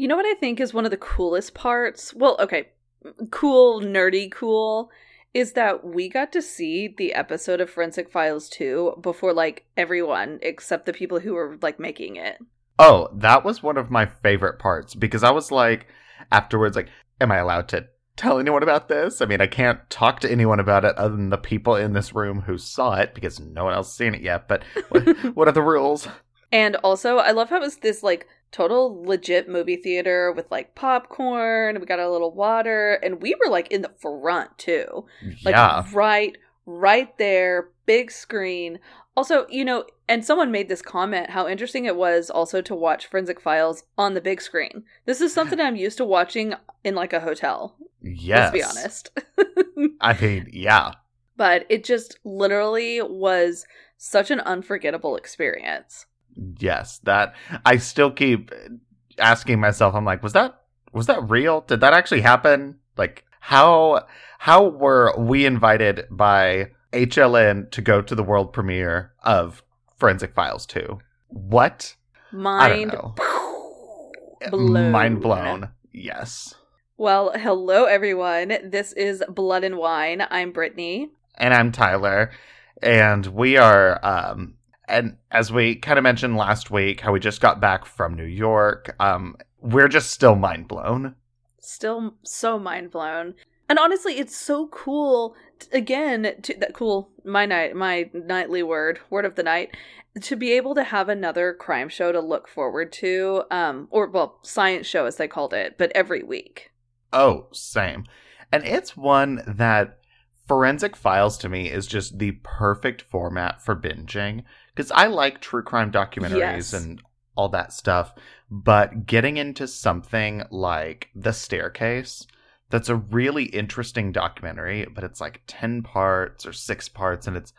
You know what I think is one of the coolest parts? Well, okay, cool, nerdy cool, is that we got to see the episode of Forensic Files 2 before, like, everyone except the people who were, like, making it. Oh, that was one of my favorite parts, because I was like, afterwards, like, am I allowed to tell anyone about this? I mean, I can't talk to anyone about it other than the people in this room who saw it, because no one else has seen it yet, but what are the rules? And also, I love how it was this, like, total legit movie theater with, like, popcorn, we got a little water, and we were, like, in the front, too. Like, yeah. Right there, big screen. Also, you know, and someone made this comment, how interesting it was also to watch Forensic Files on the big screen. This is something I'm used to watching in, like, a hotel. Yes. Let's be honest. I mean, yeah. But it just literally was such an unforgettable experience. Yes, that I still keep asking myself, I'm like, was that real? Did that actually happen? Like, how were we invited by HLN to go to the world premiere of Forensic Files 2? What? Mind blown. Yes. Well, hello everyone. This is Blood and Wine. I'm Brittany. And I'm Tyler. And we are and as we kind of mentioned last week, how we just got back from New York, we're just still mind blown. Still so mind blown. And honestly, it's so cool, my nightly word of the night, to be able to have another crime show to look forward to, science show as they called it, but every week. Oh, same. And it's one that Forensic Files to me is just the perfect format for binging, because I like true crime documentaries and all that stuff, but getting into something like The Staircase, that's a really interesting documentary, but it's like 10 parts or 6 parts, and it's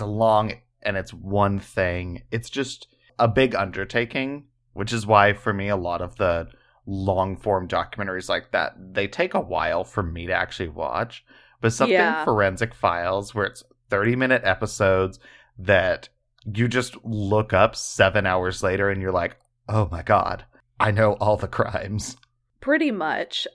long, and it's one thing. It's just a big undertaking, which is why for me a lot of the long-form documentaries like that, they take a while for me to actually watch. But something Forensic Files, where it's 30-minute episodes that you just look up 7 hours later and you're like, oh my God, I know all the crimes. Pretty much.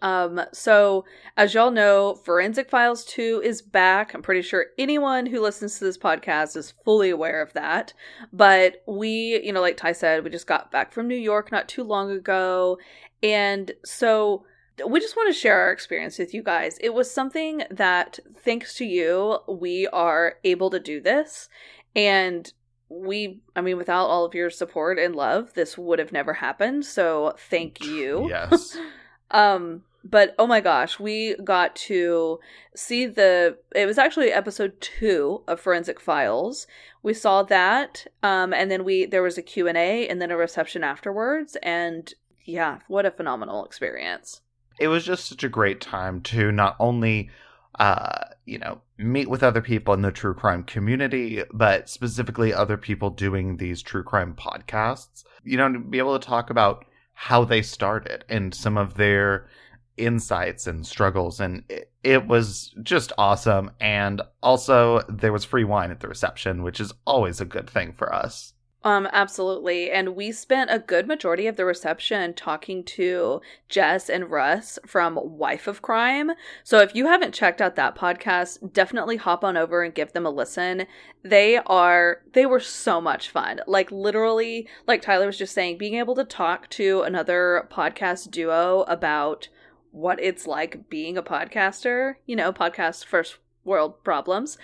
So as y'all know, Forensic Files 2 is back. I'm pretty sure anyone who listens to this podcast is fully aware of that. But we, you know, like Ty said, we just got back from New York not too long ago. And so we just want to share our experience with you guys. It was something that, thanks to you, we are able to do this. And without all of your support and love, this would have never happened. So thank you. Yes. But oh my gosh, we got to see it was actually episode 2 of Forensic Files. We saw that. And then there was a Q&A and then a reception afterwards. And yeah, what a phenomenal experience. It was just such a great time to not only, meet with other people in the true crime community, but specifically other people doing these true crime podcasts, you know, to be able to talk about how they started and some of their insights and struggles. And it was just awesome. And also there was free wine at the reception, which is always a good thing for us. Absolutely. And we spent a good majority of the reception talking to Jess and Russ from Wife of Crime. So if you haven't checked out that podcast, definitely hop on over and give them a listen. They were so much fun. Like literally, like Tyler was just saying, being able to talk to another podcast duo about what it's like being a podcaster, you know, podcast first world problems.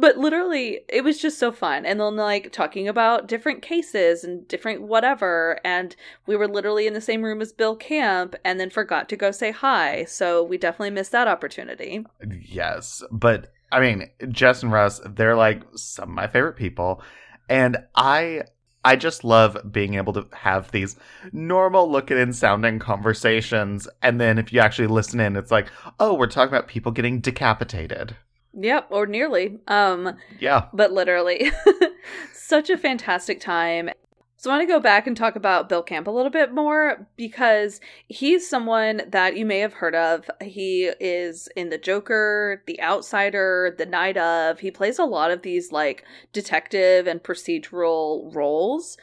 But literally it was just so fun. And then like talking about different cases and different whatever. And we were literally in the same room as Bill Camp and then forgot to go say hi. So we definitely missed that opportunity. Yes. But I mean, Jess and Russ, they're like some of my favorite people. And I just love being able to have these normal looking and sounding conversations. And then if you actually listen in, it's like, oh, we're talking about people getting decapitated. Yep. Or nearly. Yeah. But literally. Such a fantastic time. So I want to go back and talk about Bill Camp a little bit more, because he's someone that you may have heard of. He is in The Joker, The Outsider, The Night Of. He plays a lot of these like detective and procedural roles.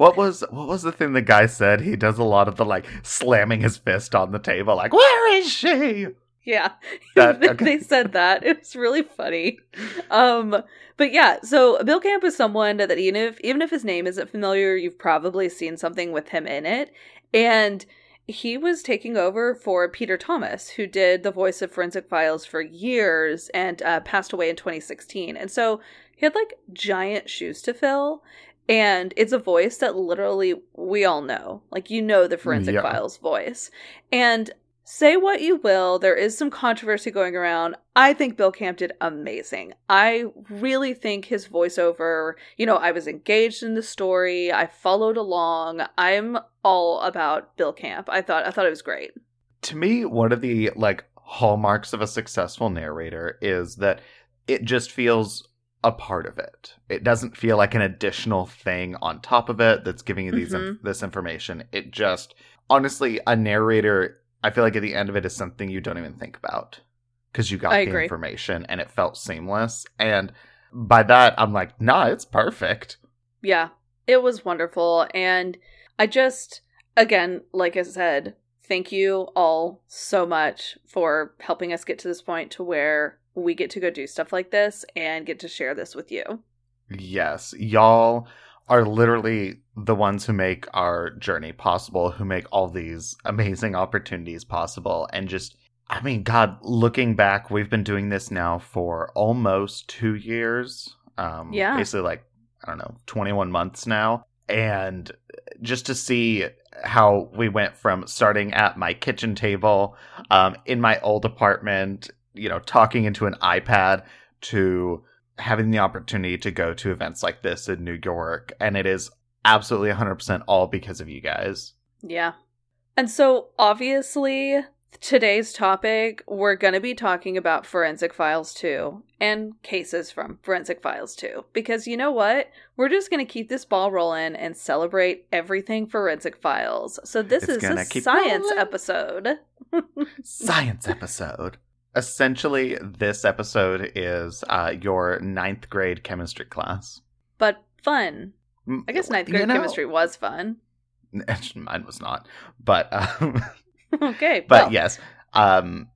What was the thing the guy said? He does a lot of the slamming his fist on the table, like, where is she? Yeah, They said that. It was really funny. But yeah, so Bill Camp is someone that even if his name isn't familiar, you've probably seen something with him in it. And he was taking over for Peter Thomas, who did the voice of Forensic Files for years and passed away in 2016. And so he had giant shoes to fill. And it's a voice that literally we all know. The Forensic Files voice. And say what you will, there is some controversy going around. I think Bill Camp did amazing. I really think his voiceover, I was engaged in the story. I followed along. I'm all about Bill Camp. I thought it was great. To me, one of the hallmarks of a successful narrator is that it just feels a part of it. It doesn't feel like an additional thing on top of it that's giving you this information. It just, honestly, a narrator, I feel like at the end of it is something you don't even think about because you got the information and it felt seamless. And by that, I'm like, nah, it's perfect. Yeah, it was wonderful. And I just, again, like I said, thank you all so much for helping us get to this point to where we get to go do stuff like this and get to share this with you. Yes, y'all are literally the ones who make our journey possible, who make all these amazing opportunities possible. And just, I mean, God, looking back, we've been doing this now for almost 2 years. Basically 21 months now. And just to see how we went from starting at my kitchen table in my old apartment, talking into an iPad, to having the opportunity to go to events like this in New York. And it is absolutely 100% all because of you guys. Yeah. And so obviously today's topic, we're going to be talking about Forensic Files 2 and cases from Forensic Files 2. Because you know what? We're just going to keep this ball rolling and celebrate everything Forensic Files. So this is a science episode. Science episode. Essentially, this episode is your 9th grade chemistry class. But fun. I guess 9th grade chemistry was fun. Mine was not. But, okay. But well. Yes.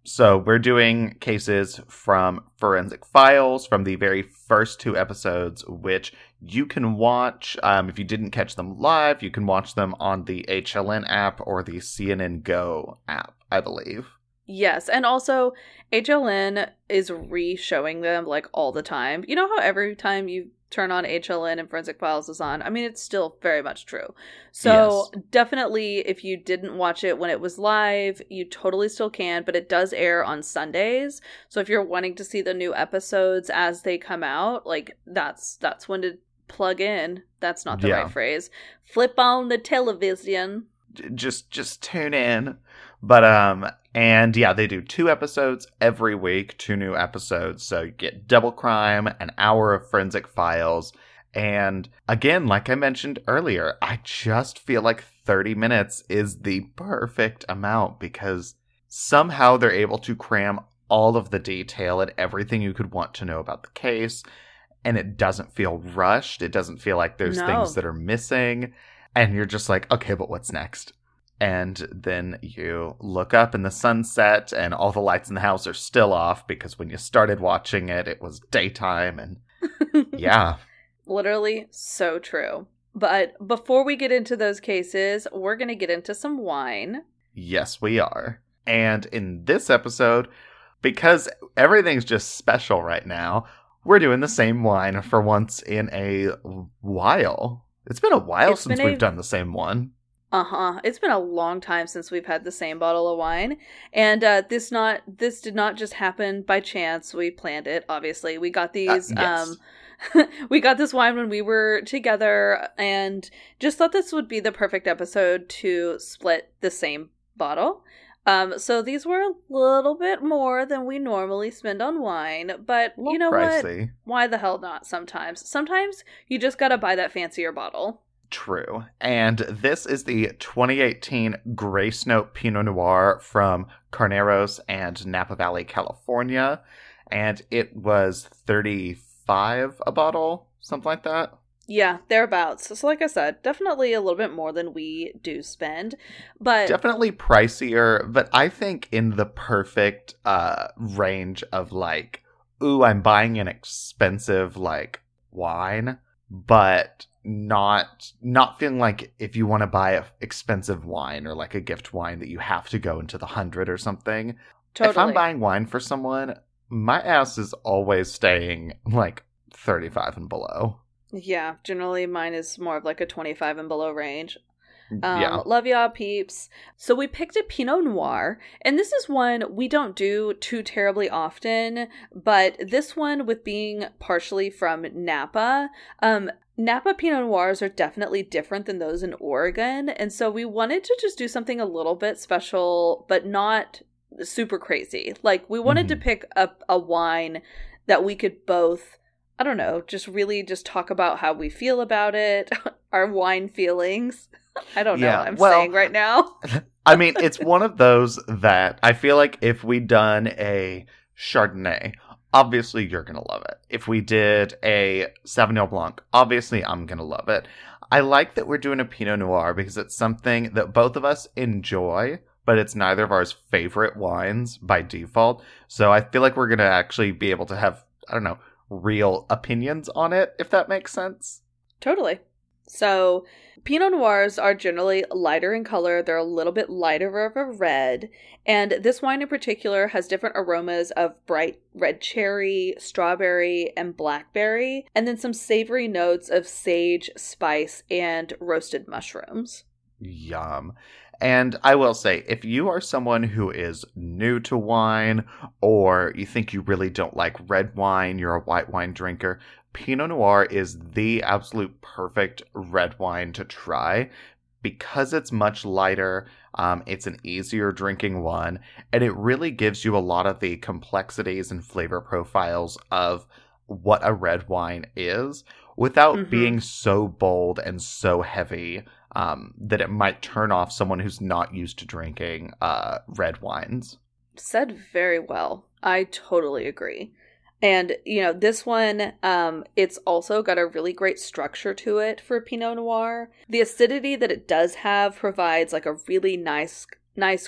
So we're doing cases from Forensic Files, from the very first 2 episodes, which you can watch. If you didn't catch them live, you can watch them on the HLN app or the CNN Go app, I believe. Yes, and also HLN is re-showing them all the time. You know how every time you turn on HLN and Forensic Files is on? I mean, it's still very much true. So yes. Definitely, if you didn't watch it when it was live, you totally still can, but it does air on Sundays. So if you're wanting to see the new episodes as they come out, that's when to plug in. That's not the right phrase. Flip on the television. Just tune in. But, and yeah, they do 2 episodes every week, 2 new episodes. So you get Double Crime, an hour of Forensic Files. And again, like I mentioned earlier, I just feel like 30 minutes is the perfect amount because somehow they're able to cram all of the detail and everything you could want to know about the case. And it doesn't feel rushed. It doesn't feel like there's things that are missing. And you're just like, okay, but what's next? And then you look up and the sunset and all the lights in the house are still off because when you started watching it, it was daytime and yeah. Literally so true. But before we get into those cases, we're going to get into some wine. Yes, we are. And in this episode, because everything's just special right now, we're doing the same wine for once in a while. It's been a while since we've done the same one. It's been a long time since we've had the same bottle of wine. And this did not just happen by chance. We planned it, obviously. We got these we got this wine when we were together and just thought this would be the perfect episode to split the same bottle. So these were a little bit more than we normally spend on wine, but you know pricey. What? Why the hell not sometimes? Sometimes you just gotta buy that fancier bottle. True. And this is the 2018 Grace Note Pinot Noir from Carneros and Napa Valley, California. And it was $35 a bottle, something like that. Yeah, thereabouts. So like I said, definitely a little bit more than we do spend, but definitely pricier, but I think in the perfect range of like, ooh, I'm buying an expensive like wine, but not feeling like if you want to buy an expensive wine or like a gift wine that you have to go into the 100 or something. Totally. If I'm buying wine for someone, my ass is always staying like 35 and below. Yeah, generally mine is more of like a 25 and below range. Yeah. Love y'all peeps. So we picked a Pinot Noir, and this is one we don't do too terribly often, but this one, with being partially from Napa, Napa Pinot Noirs are definitely different than those in Oregon, and so we wanted to just do something a little bit special, but not super crazy. Like, we wanted to pick up a wine that we could both, I don't know, just really just talk about how we feel about it, our wine feelings. I don't know what I'm saying right now. I mean, it's one of those that I feel like if we done a Chardonnay, obviously you're going to love it. If we did a Sauvignon Blanc, obviously I'm going to love it. I like that we're doing a Pinot Noir because it's something that both of us enjoy, but it's neither of our favorite wines by default. So I feel like we're going to actually be able to have, I don't know, real opinions on it, if that makes sense. Totally. So Pinot Noirs are generally lighter in color. They're a little bit lighter of a red. And this wine in particular has different aromas of bright red cherry, strawberry, and blackberry, and then some savory notes of sage, spice, and roasted mushrooms. Yum. And I will say, if you are someone who is new to wine, or you think you really don't like red wine, you're a white wine drinker, Pinot Noir is the absolute perfect red wine to try because it's much lighter, it's an easier drinking one, and it really gives you a lot of the complexities and flavor profiles of what a red wine is without being so bold and so heavy that it might turn off someone who's not used to drinking red wines. Said very well. I totally agree. And, you know, this one, it's also got a really great structure to it for Pinot Noir. The acidity that it does have provides like a really nice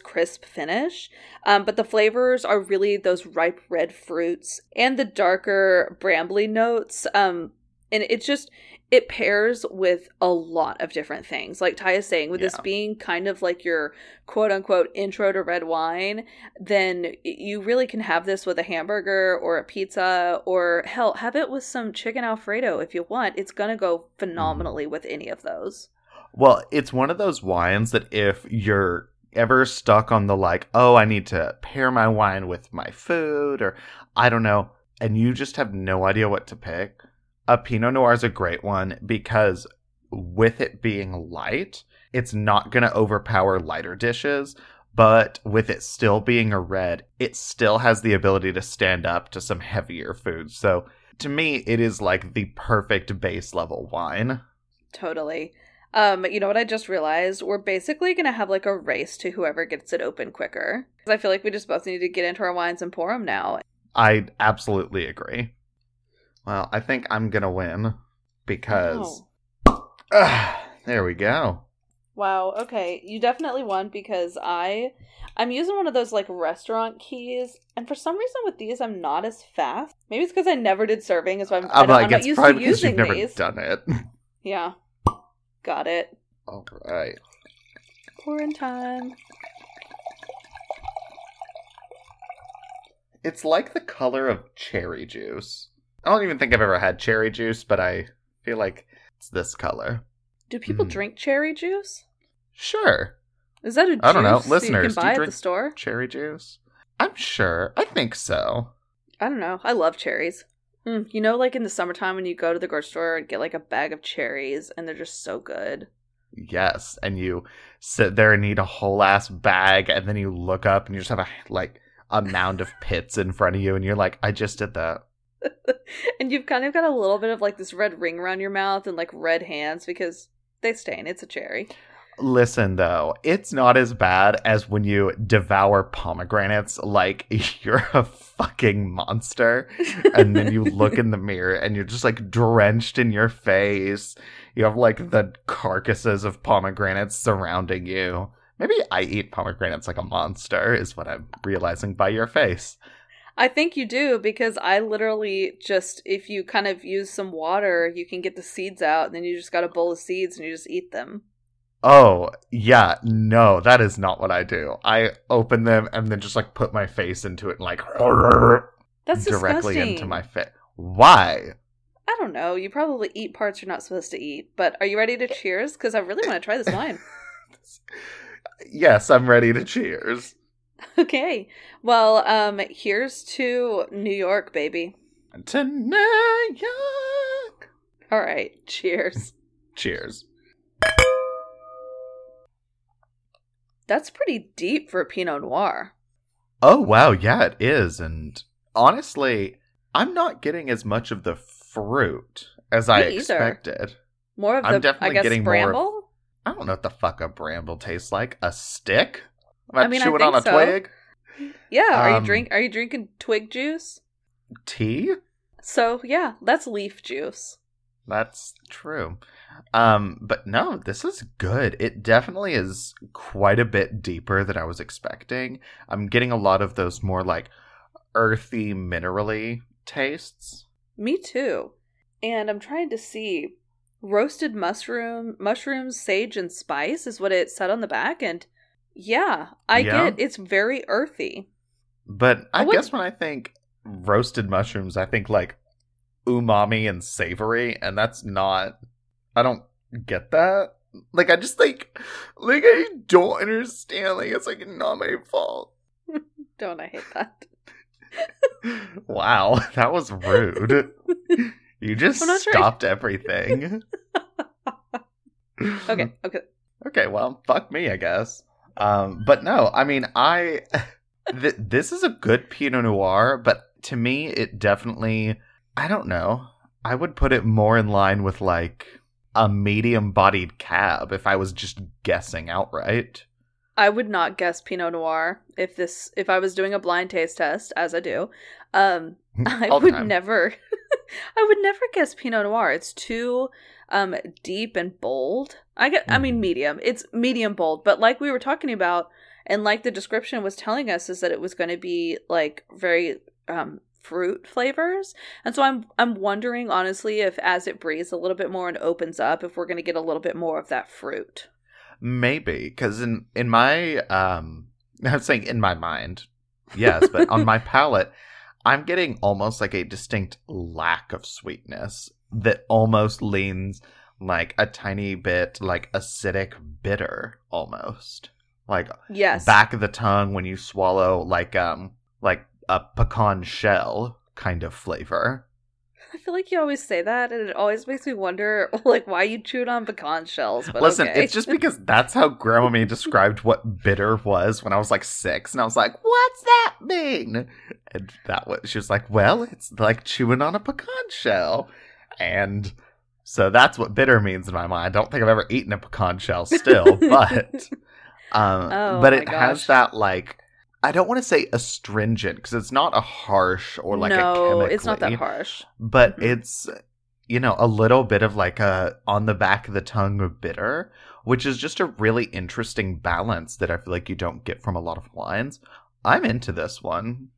crisp finish, but the flavors are really those ripe red fruits and the darker brambly notes, and it pairs with a lot of different things. Like Ty is saying, with this being kind of like your quote-unquote intro to red wine, then you really can have this with a hamburger or a pizza, or hell, have it with some chicken Alfredo if you want. It's going to go phenomenally with any of those. Well, it's one of those wines that if you're ever stuck on the like, oh, I need to pair my wine with my food, or I don't know, and you just have no idea what to pick, a Pinot Noir is a great one because with it being light, it's not going to overpower lighter dishes, but with it still being a red, it still has the ability to stand up to some heavier foods. So to me, it is like the perfect base level wine. Totally. You know what I just realized? We're basically going to have like a race to whoever gets it open quicker. I feel like we just both need to get into our wines and pour them now. I absolutely agree. Well, I think I'm going to win because there we go. Wow. Okay. You definitely won because I'm using one of those like restaurant keys. And for some reason with these, I'm not as fast. Maybe it's because I never did serving. So I'm not used to using you've these. Never done it. Yeah. Got it. All right. Pour in time. It's like the color of cherry juice. I don't even think I've ever had cherry juice, but I feel like it's this color. Do people drink cherry juice? Sure. Is that a juice I don't know. Listeners, you can buy at the store? Cherry juice? I'm sure. I think so. I don't know. I love cherries. You know, like in the summertime when you go to the grocery store and get like a bag of cherries and they're just so good. Yes. And you sit there and eat a whole ass bag and then you look up and you just have a mound of pits in front of you and you're like, I just did that. And you've kind of got a little bit of like this red ring around your mouth and like red hands because they stain. It's a cherry. Listen, though, it's not as bad as when you devour pomegranates like you're a fucking monster. And then you look in the mirror and you're just like drenched in your face. You have like the carcasses of pomegranates surrounding you. Maybe I eat pomegranates like a monster is what I'm realizing by your face. I think you do, because I literally just, if you kind of use some water, you can get the seeds out. And then you just got a bowl of seeds and you just eat them. Oh, yeah, no, that is not what I do. I open them and then just, like, put my face into it and, like, that's directly disgusting. Into my face. Why? I don't know. You probably eat parts you're not supposed to eat. But are you ready to cheers? Because I really want to try this wine. Yes, I'm ready to cheers. Okay. Well, here's to New York, baby. To New York! All right, cheers. Cheers. That's pretty deep for a Pinot Noir. Oh, wow. Yeah, it is. And honestly, I'm not getting as much of the fruit as I expected. More of the, I guess, bramble? I don't know what the fuck a bramble tastes like. A stick? Am I chewing on a twig? Yeah. Are you drinking twig juice? Tea? So, yeah, that's leaf juice. That's true. But no, this is good. It definitely is quite a bit deeper than I was expecting. I'm getting a lot of those more like earthy, minerally tastes. Me too. And I'm trying to see roasted mushrooms, sage, and spice is what it said on the back. And yeah, I get it's very earthy. But I guess when I think roasted mushrooms, I think like umami and savory, and that's not... I don't get that. Like, I just, like I don't understand. Like, it's, like, not my fault. Don't I hate that? Wow, that was rude. You just stopped everything. Okay, well, fuck me, I guess. But no, I mean, this is a good Pinot Noir, but to me, it definitely, I don't know. I would put it more in line with, like... a medium-bodied cab if I was just guessing outright. I would not guess Pinot Noir if I was doing a blind taste test, as I do. I would never guess Pinot Noir. It's too deep and bold. Medium. It's medium bold, but like we were talking about and like the description was telling us is that it was going to be like very fruit flavors. And so I'm wondering honestly if as it breathes a little bit more and opens up, if we're going to get a little bit more of that fruit. Maybe, because in my I'm saying in my mind, yes, but on my palate, I'm getting almost like a distinct lack of sweetness that almost leans like a tiny bit like acidic bitter almost. Like yes. Back of the tongue when you swallow like a pecan shell kind of flavor. I feel like you always say that, and it always makes me wonder, like, why you chewed on pecan shells. But listen, okay. It's just because that's how Grandma Mae described what bitter was when I was like 6, and I was like, "What's that mean?" And she was like, "Well, it's like chewing on a pecan shell," and so that's what bitter means in my mind. I don't think I've ever eaten a pecan shell still, but but it has that like. I don't want to say astringent because it's not a harsh or like a chemically. No, it's not that harsh. But it's, you know, a little bit of like a on the back of the tongue of bitter, which is just a really interesting balance that I feel like you don't get from a lot of wines. I'm into this one.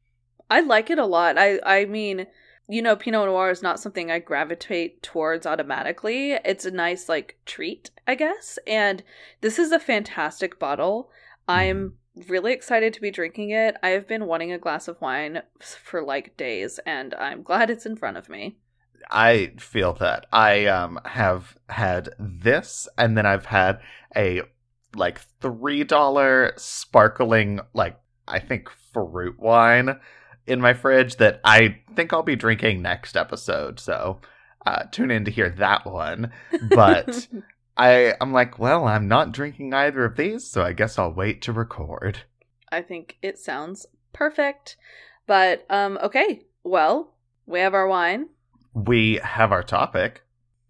I like it a lot. I mean, you know, Pinot Noir is not something I gravitate towards automatically. It's a nice like treat, I guess. And this is a fantastic bottle. I'm really excited to be drinking it. I have been wanting a glass of wine for like days, and I'm glad it's in front of me. I feel that. I have had this, and then I've had a like $3 sparkling, like I think fruit wine in my fridge that I think I'll be drinking next episode. So tune in to hear that one. But I'm like, well, I'm not drinking either of these, so I guess I'll wait to record. I think it sounds perfect. But, okay. Well, we have our wine. We have our topic.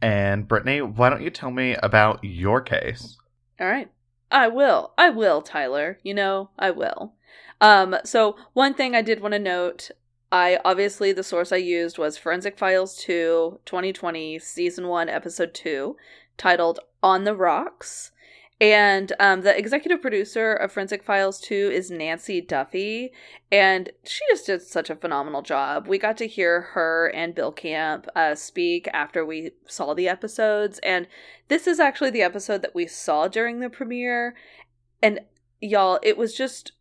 And, Brittany, why don't you tell me about your case? All right. I will, Tyler. You know, I will. So one thing I did want to note, the source I used was Forensic Files 2, 2020, Season 1, Episode 2, titled On the Rocks. And the executive producer of Forensic Files 2 is Nancy Duffy, and she just did such a phenomenal job. We got to hear her and Bill Camp speak after we saw the episodes, and this is actually the episode that we saw during the premiere. And y'all, it was just,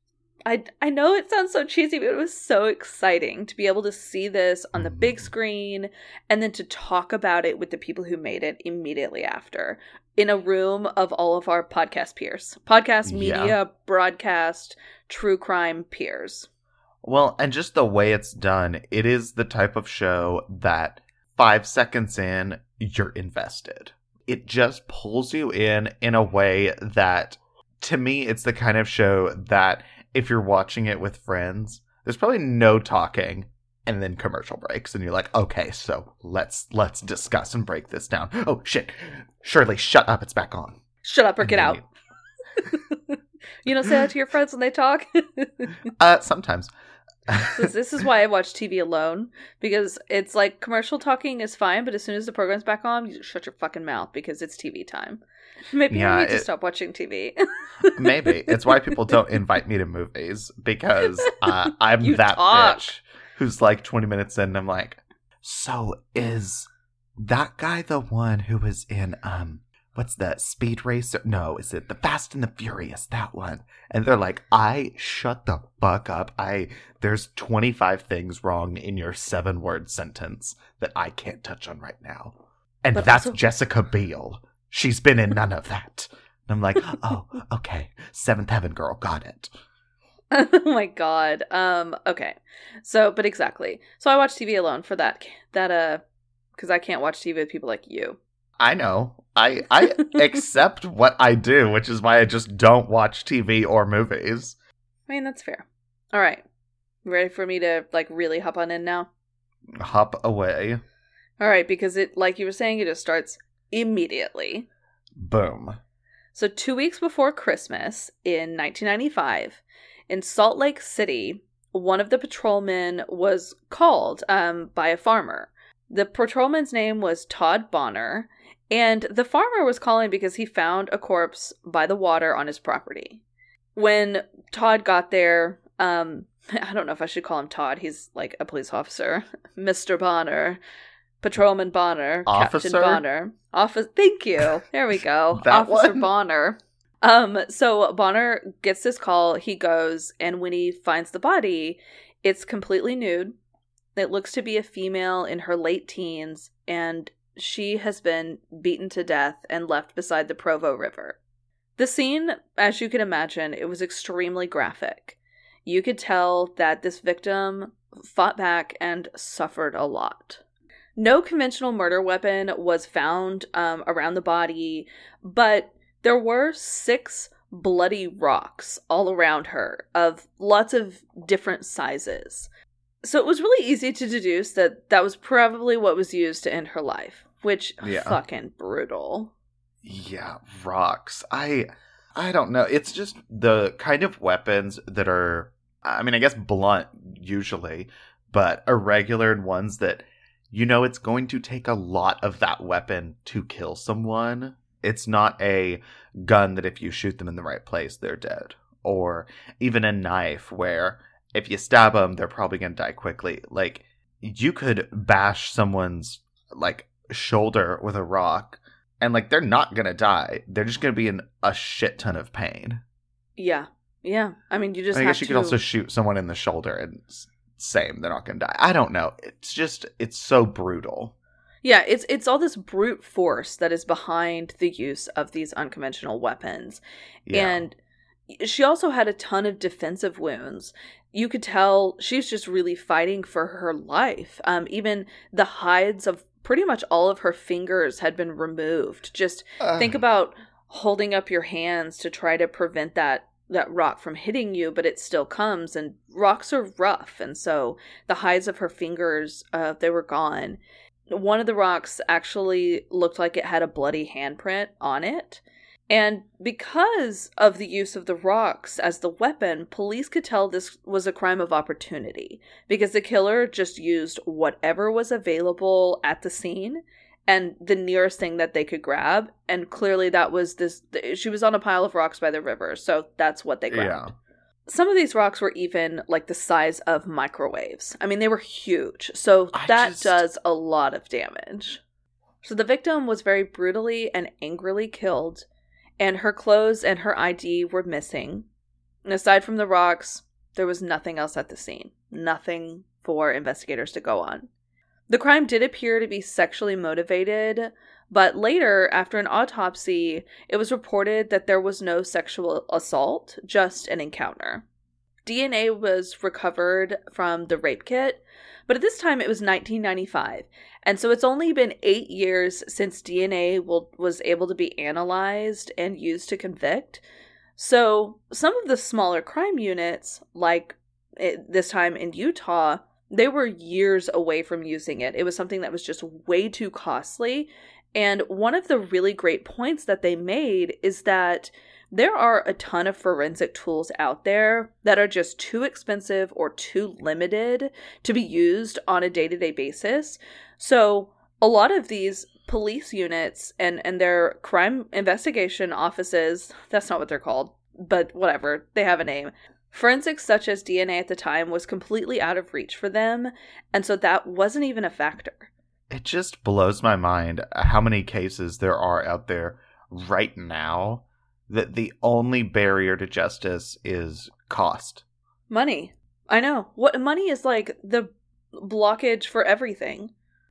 I know it sounds so cheesy, but it was so exciting to be able to see this on the big screen and then to talk about it with the people who made it immediately after, in a room of all of our podcast peers. Podcast, media, broadcast, true crime peers. Well, and just the way it's done, it is the type of show that 5 seconds in, you're invested. It just pulls you in a way that, to me, it's the kind of show that if you're watching it with friends, there's probably no talking and then commercial breaks, and you're like, okay, so let's discuss and break this down. Oh, shit. Shirley, shut up. It's back on. Shut up or get out. You don't say that to your friends when they talk? Sometimes. This is why I watch TV alone, because it's like commercial talking is fine, but as soon as the program's back on, you shut your fucking mouth because it's TV time. Maybe I need to stop watching TV. Maybe. It's why people don't invite me to movies, because I'm bitch who's like 20 minutes in and I'm like, so is that guy the one who was in, what's that, Speed Racer? No, is it The Fast and the Furious, that one? And they're like, I shut the fuck up. There's 25 things wrong in your 7-word sentence that I can't touch on right now. And but that's also Jessica Biel. She's been in none of that. And I'm like, oh, okay. Seventh Heaven girl, got it. Oh my God. Okay. So, but exactly. So I watch TV alone for that, because I can't watch TV with people like you. I know. I accept what I do, which is why I just don't watch TV or movies. I mean, that's fair. All right. Ready for me to, like, really hop on in now? Hop away. All right, because it, like you were saying, it just starts immediately. Boom. So 2 weeks before Christmas in 1995, in Salt Lake City, one of the patrolmen was called by a farmer. The patrolman's name was Todd Bonner, and the farmer was calling because he found a corpse by the water on his property. When Todd got there, I don't know if I should call him Todd. He's like a police officer. Mr. Bonner, Patrolman Bonner, officer? Captain Bonner. Thank you. There we go. Officer one? Bonner. So Bonner gets this call. He goes, and when he finds the body, it's completely nude. It looks to be a female in her late teens, and she has been beaten to death and left beside the Provo River. The scene, as you can imagine, it was extremely graphic. You could tell that this victim fought back and suffered a lot. No conventional murder weapon was found around the body, but there were 6 bloody rocks all around her of lots of different sizes. So it was really easy to deduce that that was probably what was used to end her life, which fucking brutal. Yeah, rocks. I don't know. It's just the kind of weapons that are, I mean, I guess blunt usually, but irregular, and ones that, you know, it's going to take a lot of that weapon to kill someone. It's not a gun that if you shoot them in the right place, they're dead. Or even a knife where, if you stab them, they're probably going to die quickly. Like, you could bash someone's, like, shoulder with a rock, and, like, they're not going to die. They're just going to be in a shit ton of pain. Yeah. Yeah. I mean, you just have to. I guess you could also shoot someone in the shoulder, and same, they're not going to die. I don't know. It's just, it's so brutal. Yeah, it's all this brute force that is behind the use of these unconventional weapons. Yeah. And she also had a ton of defensive wounds. You could tell she's just really fighting for her life. Even the hides of pretty much all of her fingers had been removed. Just think about holding up your hands to try to prevent that rock from hitting you, but it still comes, and rocks are rough. And so the hides of her fingers, they were gone. One of the rocks actually looked like it had a bloody handprint on it. And because of the use of the rocks as the weapon, police could tell this was a crime of opportunity because the killer just used whatever was available at the scene and the nearest thing that they could grab. And clearly that was this, she was on a pile of rocks by the river. So that's what they grabbed. Yeah. Some of these rocks were even like the size of microwaves. I mean, they were huge. So that does a lot of damage. So the victim was very brutally and angrily killed, and her clothes and her ID were missing. And aside from the rocks, there was nothing else at the scene. Nothing for investigators to go on. The crime did appear to be sexually motivated, but later, after an autopsy, it was reported that there was no sexual assault, just an encounter. DNA was recovered from the rape kit, but at this time it was 1995, and so it's only been 8 years since DNA was able to be analyzed and used to convict. So some of the smaller crime units, like this time in Utah, they were years away from using it. It was something that was just way too costly. And one of the really great points that they made is that there are a ton of forensic tools out there that are just too expensive or too limited to be used on a day-to-day basis. So a lot of these police units and their crime investigation offices, that's not what they're called, but whatever, they have a name. Forensics such as DNA at the time was completely out of reach for them, and so that wasn't even a factor. It just blows my mind how many cases there are out there right now that the only barrier to justice is cost. Money. I know. What money is like the blockage for everything.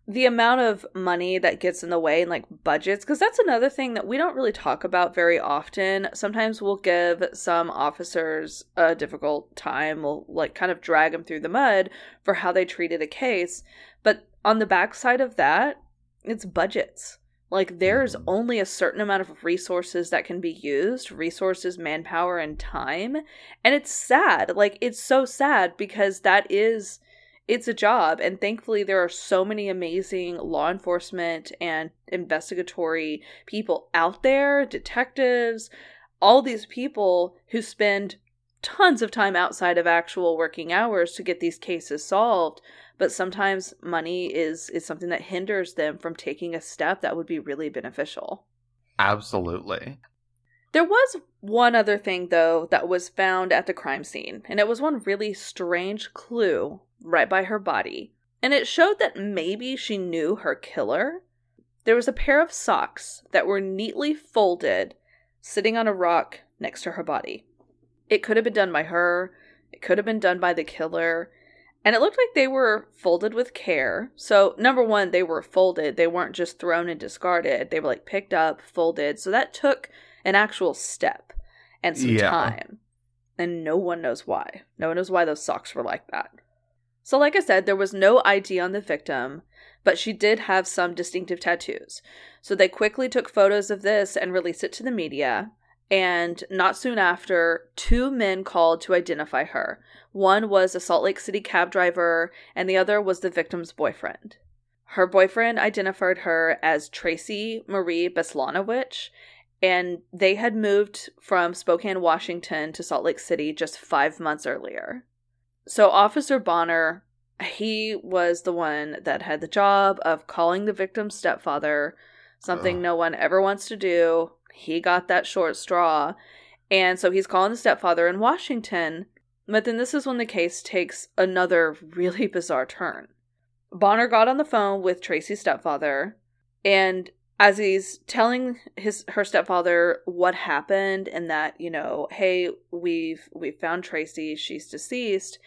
The amount of money that gets in the way and like budgets, because that's another thing that we don't really talk about very often. Sometimes we'll give some officers a difficult time. We'll like kind of drag them through the mud for how they treated a case. But on the backside of that, it's budgets. Like there's only a certain amount of resources that can be used, resources, manpower, and time. And it's sad. Like it's so sad because that is... it's a job, and thankfully there are so many amazing law enforcement and investigatory people out there, detectives, all these people who spend tons of time outside of actual working hours to get these cases solved, but sometimes money is something that hinders them from taking a step that would be really beneficial. Absolutely. There was one other thing, though, that was found at the crime scene, and it was one really strange clue right by her body, and it showed that maybe she knew her killer. There was a pair of socks that were neatly folded, sitting on a rock next to her body. It could have been done by her, it could have been done by the killer, and it looked like they were folded with care. So, number one, they were folded. They weren't just thrown and discarded. They were, like, picked up, folded. So that took an actual step and some time. And no one knows why. No one knows why those socks were like that. So like I said, there was no ID on the victim, but she did have some distinctive tattoos. So they quickly took photos of this and released it to the media. And not soon after, two men called to identify her. One was a Salt Lake City cab driver, and the other was the victim's boyfriend. Her boyfriend identified her as Tracy Marie Beslanowich, and they had moved from Spokane, Washington to Salt Lake City just 5 months earlier. So Officer Bonner, he was the one that had the job of calling the victim's stepfather, something no one ever wants to do. He got that short straw. And so he's calling the stepfather in Washington. But then this is when the case takes another really bizarre turn. Bonner got on the phone with Tracy's stepfather, and as he's telling her stepfather what happened and that, you know, hey, we found Tracy, she's deceased,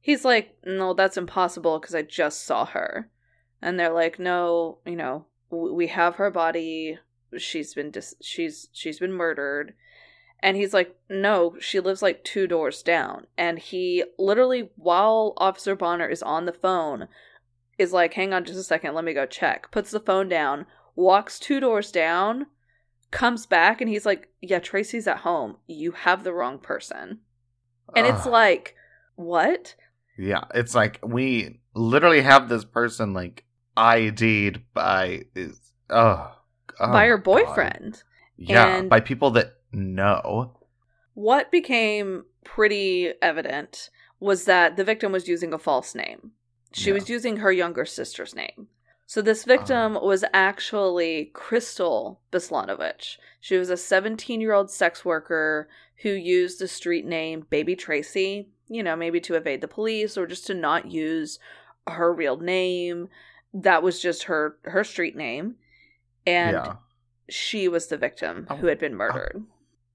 he's like, no, that's impossible because I just saw her. And they're like, no, you know, we have her body, she's been murdered. And he's like, no, she lives like 2 doors down. And he literally, while Officer Bonner is on the phone, is like, hang on just a second, let me go check. Puts the phone down, walks 2 doors down, comes back, and he's like, yeah, Tracy's at home. You have the wrong person. And it's like, what? Yeah, it's like, we literally have this person, like, ID'd by her boyfriend. God. Yeah, and by people that know. What became pretty evident was that the victim was using a false name. She was using her younger sister's name. So this victim was actually Crystal Beslanowich. She was a 17-year-old sex worker who used the street name Baby Tracy, you know, maybe to evade the police or just to not use her real name. That was just her street name. And she was the victim who had been murdered.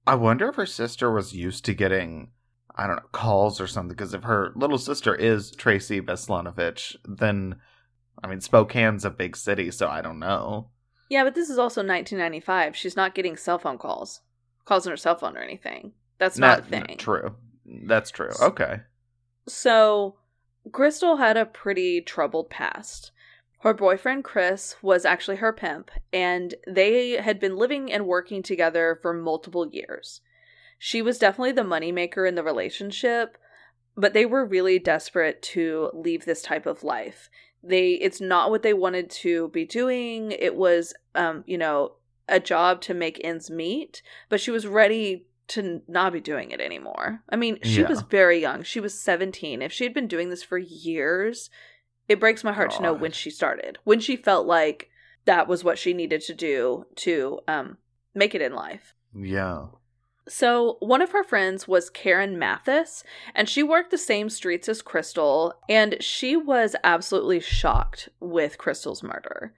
I wonder if her sister was used to getting, I don't know, calls or something. Because if her little sister is Tracy Beslanowich, then... I mean, Spokane's a big city, so I don't know. Yeah, but this is also 1995. She's not getting cell phone calls on her cell phone or anything. That's not a thing. True. That's true. Okay. So, Crystal had a pretty troubled past. Her boyfriend, Chris, was actually her pimp, and they had been living and working together for multiple years. She was definitely the moneymaker in the relationship, but they were really desperate to leave this type of life. It's not what they wanted to be doing. It was, you know, a job to make ends meet, but she was ready to not be doing it anymore. I mean, she was very young. She was 17. If she had been doing this for years, it breaks my heart to know when she started, when she felt like that was what she needed to do to make it in life. Yeah. So one of her friends was Karen Mathis, and she worked the same streets as Crystal, and she was absolutely shocked with Crystal's murder.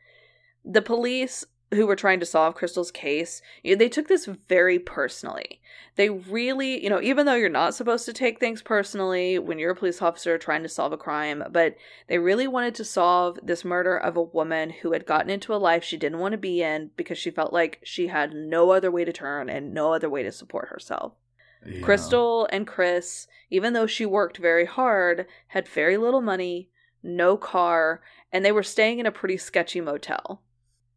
The police, who were trying to solve Crystal's case, they took this very personally. They really, you know, even though you're not supposed to take things personally when you're a police officer trying to solve a crime, but they really wanted to solve this murder of a woman who had gotten into a life she didn't want to be in because she felt like she had no other way to turn and no other way to support herself. Yeah. Crystal and Chris, even though she worked very hard, had very little money, no car, and they were staying in a pretty sketchy motel.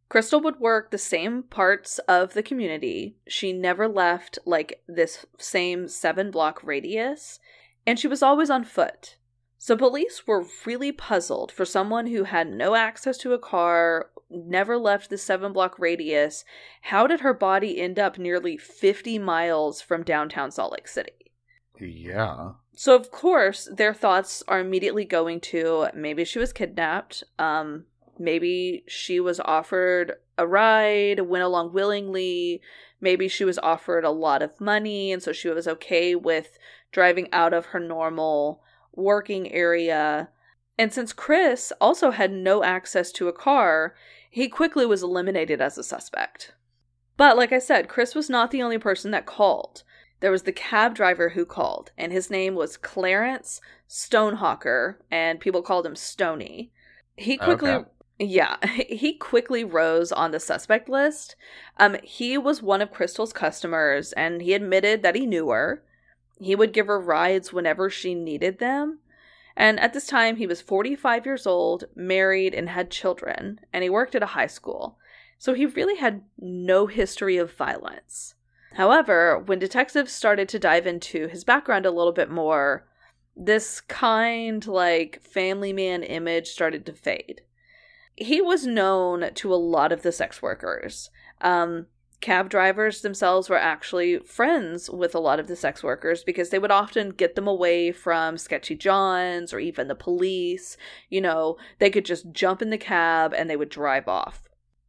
Crystal would work the same parts of the community. She never left, like, this same 7-block radius, and she was always on foot. So police were really puzzled for someone who had no access to a car, never left the 7-block radius. How did her body end up nearly 50 miles from downtown Salt Lake City? Yeah. So, of course, their thoughts are immediately going to, maybe she was kidnapped, maybe she was offered a ride, went along willingly. Maybe she was offered a lot of money, and so she was okay with driving out of her normal working area. And since Chris also had no access to a car, he quickly was eliminated as a suspect. But like I said, Chris was not the only person that called. There was the cab driver who called, and his name was Clarence Stonehawker, and people called him Stoney. He quickly... Okay. Yeah, he quickly rose on the suspect list. He was one of Crystal's customers, and he admitted that he knew her. He would give her rides whenever she needed them. And at this time, he was 45 years old, married, and had children, and he worked at a high school. So he really had no history of violence. However, when detectives started to dive into his background a little bit more, this kind, like, family man image started to fade. He was known to a lot of the sex workers. Cab drivers themselves were actually friends with a lot of the sex workers because they would often get them away from sketchy Johns or even the police. You know, they could just jump in the cab and they would drive off.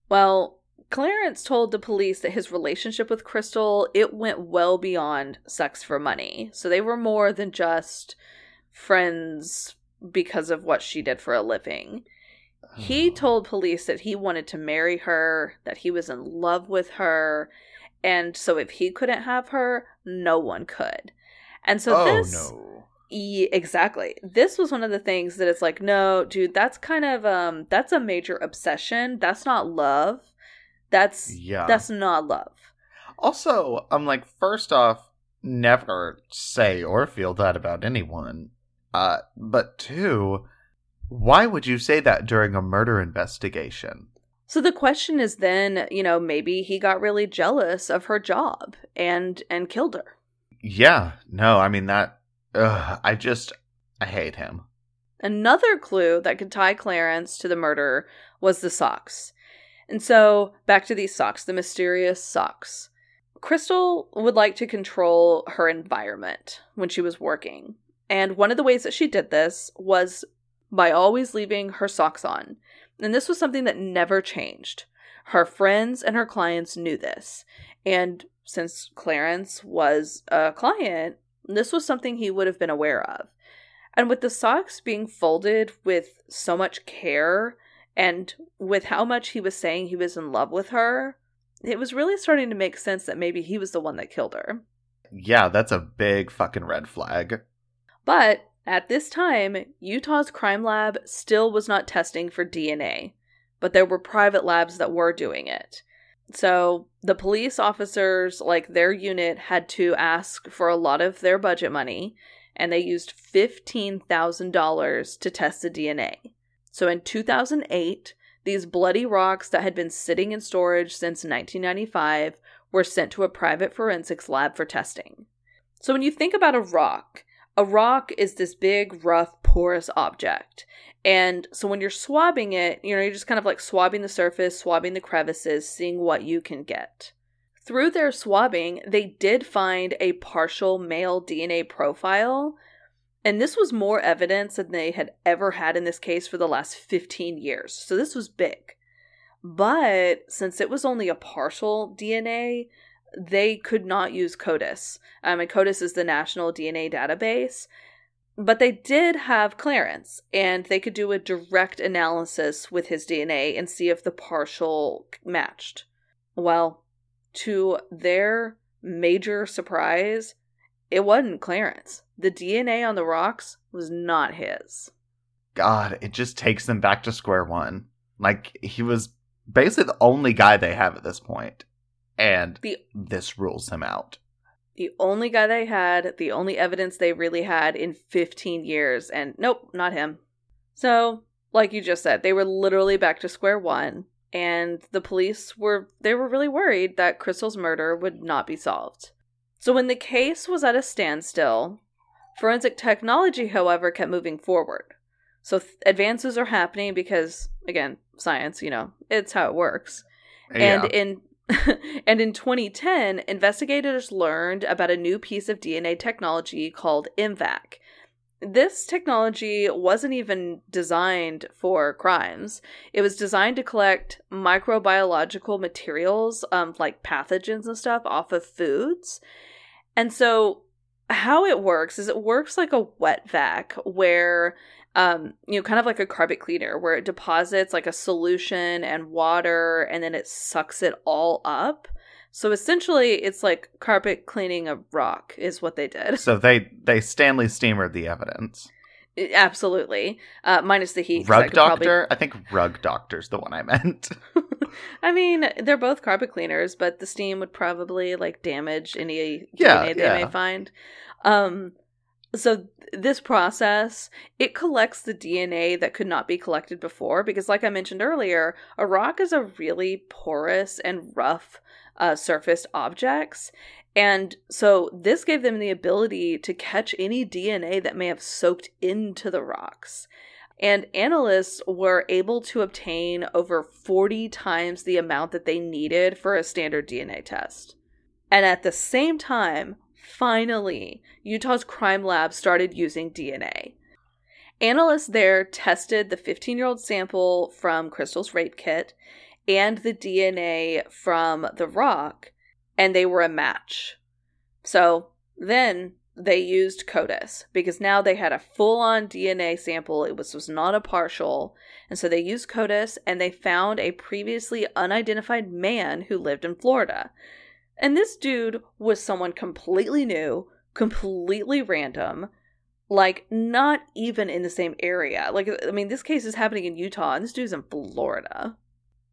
Well, Clarence told the police that his relationship with Crystal, it went well beyond sex for money. So they were more than just friends because of what she did for a living. He told police that he wanted to marry her, that he was in love with her, and so if he couldn't have her, no one could. And so exactly. This was one of the things that it's like, no, dude, that's kind of that's a major obsession. That's not love. That's not love. Also, I'm like, first off, never say or feel that about anyone. But two, why would you say that during a murder investigation? So the question is then, you know, maybe he got really jealous of her job and killed her. Yeah. No, I mean that, I hate him. Another clue that could tie Clarence to the murder was the socks. And so back to these socks, the mysterious socks. Crystal would like to control her environment when she was working. And one of the ways that she did this was by always leaving her socks on. And this was something that never changed. Her friends and her clients knew this. And since Clarence was a client, this was something he would have been aware of. And with the socks being folded with so much care and with how much he was saying he was in love with her, it was really starting to make sense that maybe he was the one that killed her. Yeah, that's a big fucking red flag. But at this time, Utah's crime lab still was not testing for DNA, but there were private labs that were doing it. So the police officers, like their unit, had to ask for a lot of their budget money, and they used $15,000 to test the DNA. So in 2008, these bloody rocks that had been sitting in storage since 1995 were sent to a private forensics lab for testing. So when you think about a rock is this big, rough, porous object. And so when you're swabbing it, you're just kind of like swabbing the surface, swabbing the crevices, seeing what you can get. Through their swabbing, they did find a partial male DNA profile. And this was more evidence than they had ever had in this case for the last 15 years. So this was big. But since it was only a partial DNA, they could not use CODIS. And CODIS is the National DNA Database. But they did have Clarence, and they could do a direct analysis with his DNA and see if the partial matched. Well, to their major surprise, it wasn't Clarence. The DNA on the rocks was not his. God, it just takes them back to square one. Like, he was basically the only guy they have at this point, and this rules him out. The only guy they had, the only evidence they really had in 15 years, and nope, not him. So, like you just said, they were literally back to square one, and the police were really worried that Crystal's murder would not be solved. So when the case was at a standstill, forensic technology, however, kept moving forward. So advances are happening because, again, science, it's how it works. Yeah. And in 2010, investigators learned about a new piece of DNA technology called MVAC. This technology wasn't even designed for crimes. It was designed to collect microbiological materials, like pathogens and stuff, off of foods. And so how it works is it works like a wet vac where, kind of like a carpet cleaner, where it deposits like a solution and water and then it sucks it all up. So essentially it's like carpet cleaning a rock is what they did. So they Stanley steamered the evidence. Absolutely. Minus the heat. Rug doctor? I think rug doctor's the one I meant. I mean, they're both carpet cleaners, but the steam would probably damage any DNA they may find. So this process, it collects the DNA that could not be collected before, because like I mentioned earlier, a rock is a really porous and rough surfaced objects. And so this gave them the ability to catch any DNA that may have soaked into the rocks. And analysts were able to obtain over 40 times the amount that they needed for a standard DNA test. And at the same time, finally, Utah's crime lab started using DNA. Analysts there tested the 15-year-old sample from Crystal's rape kit and the DNA from the rock, and they were a match. So then they used CODIS because now they had a full-on DNA sample. It was not a partial. And so they used CODIS and they found a previously unidentified man who lived in Florida. And this dude was someone completely new, completely random, not even in the same area. This case is happening in Utah and this dude's in Florida.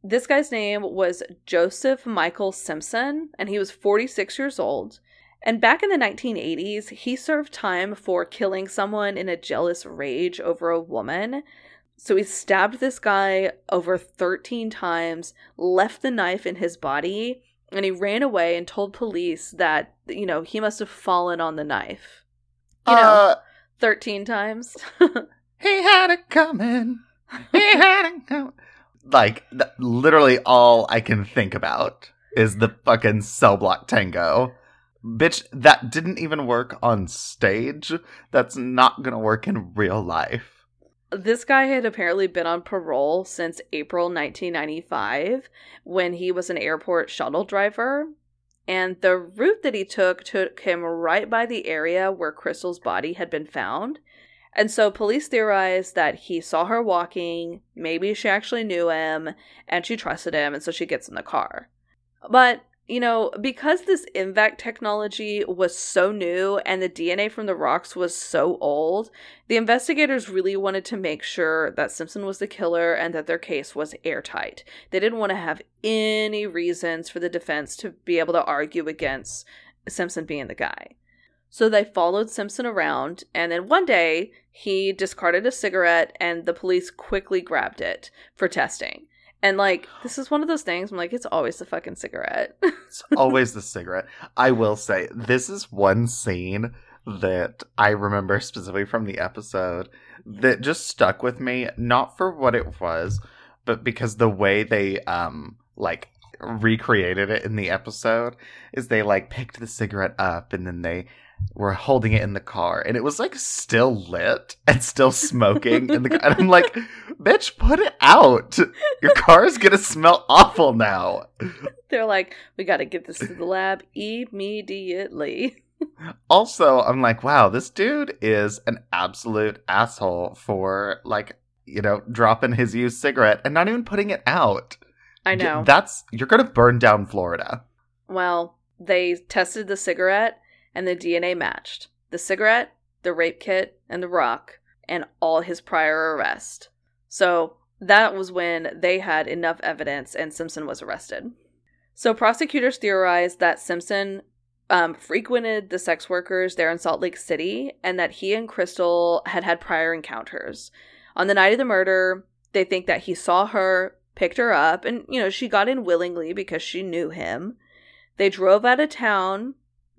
This guy's name was Joseph Michael Simpson, and he was 46 years old. And back in the 1980s, he served time for killing someone in a jealous rage over a woman. So he stabbed this guy over 13 times, left the knife in his body, and he ran away and told police that, he must have fallen on the knife. 13 times. He had it coming. like, literally all I can think about is the fucking Cell Block Tango. Bitch, that didn't even work on stage. That's not gonna work in real life. This guy had apparently been on parole since April 1995 when he was an airport shuttle driver. And the route that he took him right by the area where Crystal's body had been found. And so police theorized that he saw her walking, maybe she actually knew him, and she trusted him, and so she gets in the car. But, you know, because this MVAC technology was so new and the DNA from the rocks was so old, the investigators really wanted to make sure that Simpson was the killer and that their case was airtight. They didn't want to have any reasons for the defense to be able to argue against Simpson being the guy. So they followed Simpson around, and then one day, he discarded a cigarette, and the police quickly grabbed it for testing. And, like, this is one of those things, I'm like, it's always the fucking cigarette. It's always the cigarette. I will say, this is one scene that I remember specifically from the episode that just stuck with me, not for what it was, but because the way they, like, recreated it in the episode is they, like, picked the cigarette up, and then they were holding it in the car, and it was like still lit and still smoking in the car. And I'm like, bitch, put it out. Your car is gonna smell awful now. They're like, we gotta get this to the lab immediately. Also, I'm like, wow, this dude is an absolute asshole for, like, you know, dropping his used cigarette and not even putting it out. I know. That's, you're gonna burn down Florida. Well, they tested the cigarette, and the DNA matched. The cigarette, the rape kit, and the rock, and all his prior arrest. So that was when they had enough evidence and Simpson was arrested. So prosecutors theorized that Simpson frequented the sex workers there in Salt Lake City, and that he and Crystal had had prior encounters. On the night of the murder, they think that he saw her, picked her up, and, you know, she got in willingly because she knew him. They drove out of town,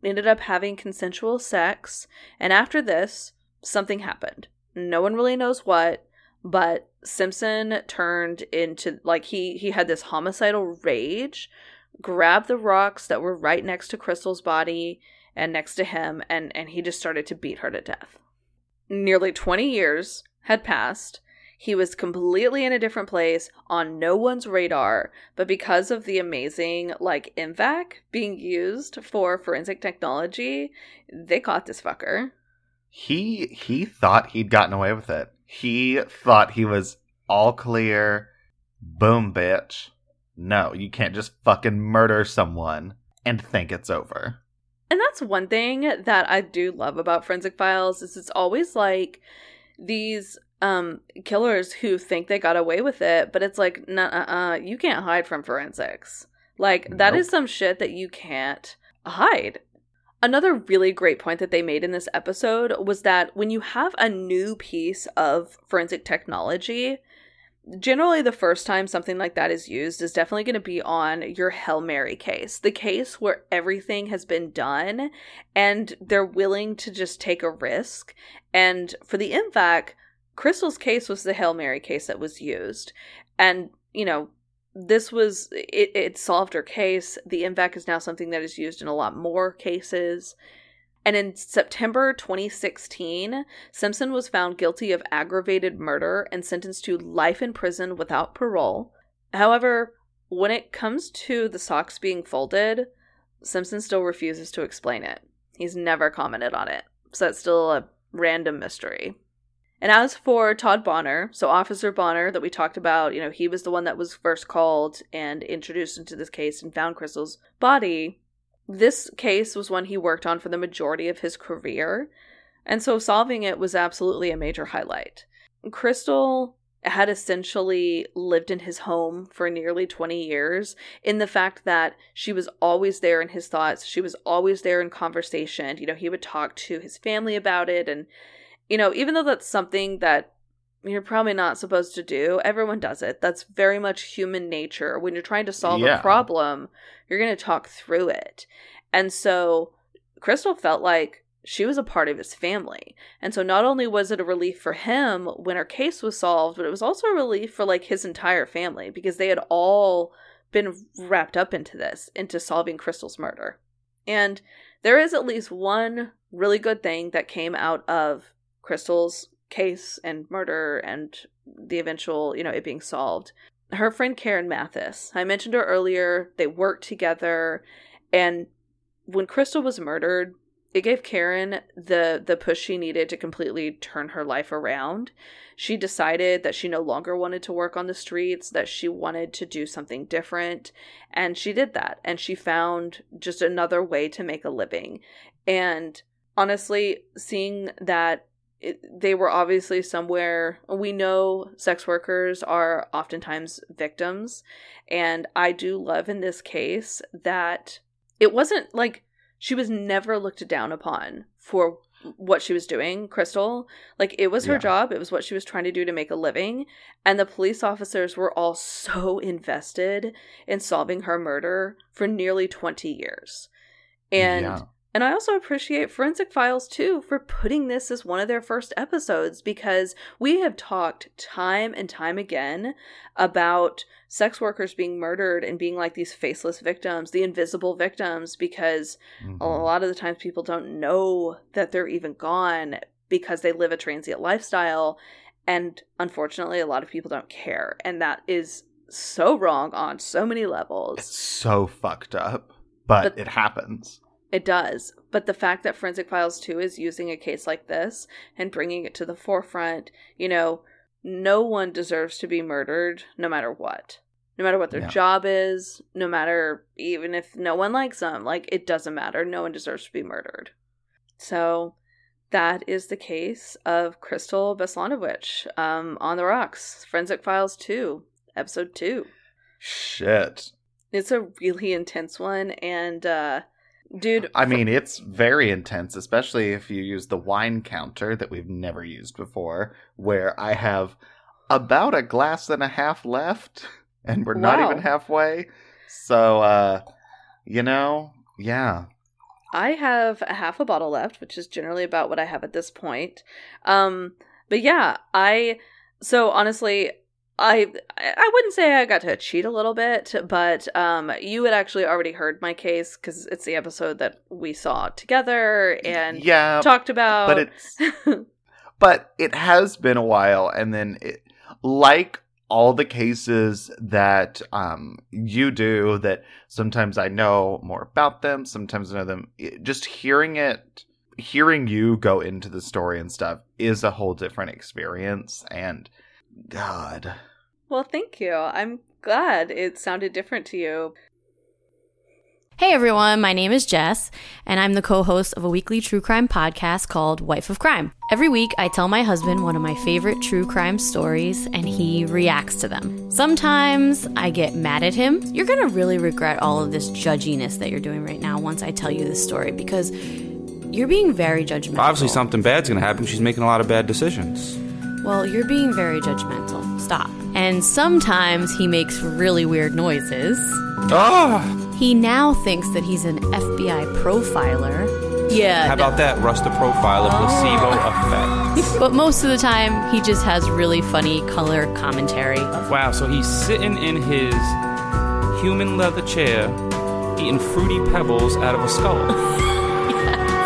ended up having consensual sex, and after this, something happened. No one really knows what, but Simpson turned into, like, he had this homicidal rage, grabbed the rocks that were right next to Crystal's body and next to him, and he just started to beat her to death. Nearly 20 years had passed. He was completely in a different place, on no one's radar, but because of the amazing, like, MVAC being used for forensic technology, they caught this fucker. He thought he'd gotten away with it. He thought he was all clear. Boom, bitch. No, you can't just fucking murder someone and think it's over. And that's one thing that I do love about Forensic Files, is it's always, like, these killers who think they got away with it, but it's like, nah, you can't hide from forensics. Like, nope. That is some shit that you can't hide. Another really great point that they made in this episode was that when you have a new piece of forensic technology, generally the first time something like that is used is definitely going to be on your Hail Mary case. The case where everything has been done and they're willing to just take a risk. And for the MVAC, Crystal's case was the Hail Mary case that was used. And, you know, this was, it solved her case. The MVAC is now something that is used in a lot more cases. And in September 2016, Simpson was found guilty of aggravated murder and sentenced to life in prison without parole. However, when it comes to the socks being folded, Simpson still refuses to explain it. He's never commented on it. So that's still a random mystery. And as for Todd Bonner, so Officer Bonner that we talked about, you know, he was the one that was first called and introduced into this case and found Crystal's body. This case was one he worked on for the majority of his career, and so solving it was absolutely a major highlight. Crystal had essentially lived in his home for nearly 20 years in the fact that she was always there in his thoughts. She was always there in conversation. You know, he would talk to his family about it, and you know, even though that's something that you're probably not supposed to do, everyone does it. That's very much human nature. When you're trying to solve a problem, you're going to talk through it. And so Crystal felt like she was a part of his family. And so not only was it a relief for him when her case was solved, but it was also a relief for like his entire family, because they had all been wrapped up into this, into solving Crystal's murder. And there is at least one really good thing that came out of Crystal's case and murder and the eventual, it being solved. Her friend Karen Mathis, I mentioned her earlier, they worked together, and when Crystal was murdered, it gave Karen the push she needed to completely turn her life around. She decided that she no longer wanted to work on the streets, that she wanted to do something different. And she did that. And she found just another way to make a living. And honestly, seeing that they were obviously somewhere, we know sex workers are oftentimes victims. And I do love in this case that it wasn't like, she was never looked down upon for what she was doing, Crystal. Like, it was her job. It was what she was trying to do to make a living. And the police officers were all so invested in solving her murder for nearly 20 years. And I also appreciate Forensic Files 2 for putting this as one of their first episodes, because we have talked time and time again about sex workers being murdered and being like these faceless victims, the invisible victims, because a lot of the times people don't know that they're even gone because they live a transient lifestyle. And unfortunately, a lot of people don't care. And that is so wrong on so many levels. It's so fucked up, but it happens. It does. But the fact that Forensic Files 2 is using a case like this and bringing it to the forefront, no one deserves to be murdered, no matter what. No matter what their job is, no matter, even if no one likes them, it doesn't matter. No one deserves to be murdered. So that is the case of Crystal Beslanowich, on the rocks. Forensic Files 2, episode 2. Shit. It's a really intense one. And, dude, I mean, it's very intense, especially if you use the wine counter that we've never used before, where I have about a glass and a half left, and we're not even halfway. So, I have a half a bottle left, which is generally about what I have at this point. So honestly, I wouldn't say I got to cheat a little bit, but you had actually already heard my case because it's the episode that we saw together and talked about. But it's it has been a while, and then like all the cases that you do, that sometimes I know more about them, sometimes I know them. Just hearing you go into the story and stuff is a whole different experience, and. God. Well, thank you. I'm glad it sounded different to you. Hey, everyone. My name is Jess, and I'm the co-host of a weekly true crime podcast called Wife of Crime. Every week, I tell my husband one of my favorite true crime stories, and he reacts to them. Sometimes I get mad at him. You're going to really regret all of this judginess that you're doing right now once I tell you this story, because you're being very judgmental. Obviously, something bad's going to happen. She's making a lot of bad decisions. Well, you're being very judgmental. Stop. And sometimes he makes really weird noises. Oh! He now thinks that he's an FBI profiler. Yeah. How about that? Russ the profiler, placebo effect. But most of the time, he just has really funny color commentary. Wow, so he's sitting in his human leather chair, eating fruity pebbles out of a skull.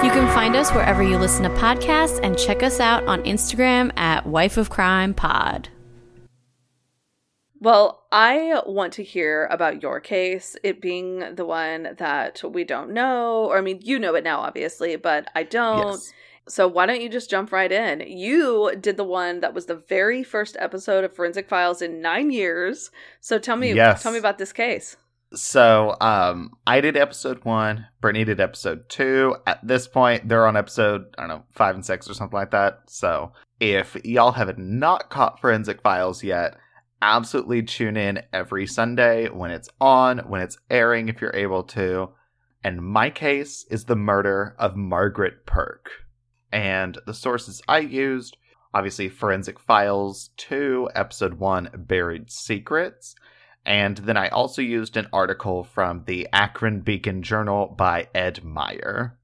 You can find us wherever you listen to podcasts, and check us out on Instagram at Wife of Crime Pod. Well, I want to hear about your case, it being the one that we don't know, or I mean, you know it now, obviously, but I don't. Yes. So why don't you just jump right in? You did the one that was the very first episode of Forensic Files in 9 years. So tell me about this case. So, I did episode 1, Brittany did episode 2. At this point, they're on episode, 5 and 6 or something like that. So, if y'all have not caught Forensic Files yet, absolutely tune in every Sunday when it's on, when it's airing, if you're able to. And my case is the murder of Margaret Perk. And the sources I used, obviously, Forensic Files 2, episode 1, Buried Secrets. And then I also used an article from the Akron Beacon Journal by Ed Meyer.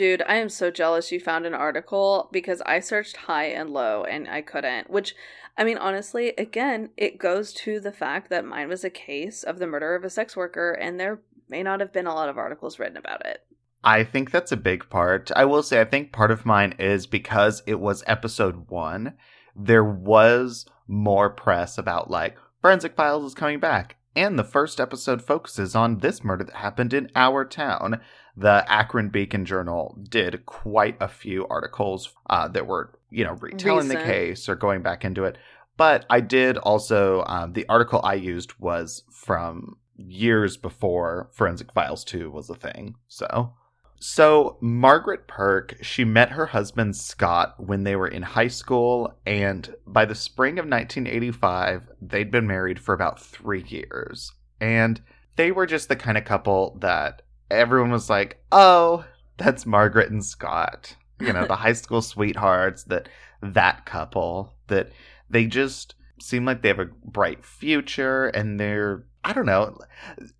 Dude, I am so jealous you found an article, because I searched high and low and I couldn't, which, I mean, honestly, again, it goes to the fact that mine was a case of the murder of a sex worker and there may not have been a lot of articles written about it. I think that's a big part. I will say, I think part of mine is because it was episode 1, there was more press about, like, Forensic Files is coming back. And the first episode focuses on this murder that happened in our town. The Akron Beacon Journal did quite a few articles that were, you know, retelling the case or going back into it. But I did also, the article I used was from years before Forensic Files 2 was a thing. So Margaret Perk, she met her husband Scott when they were in high school, and by the spring of 1985, they'd been married for about 3 years. And they were just the kind of couple that everyone was like, oh, that's Margaret and Scott. You know, the high school sweethearts, that couple, that they just seem like they have a bright future, and they're, I don't know,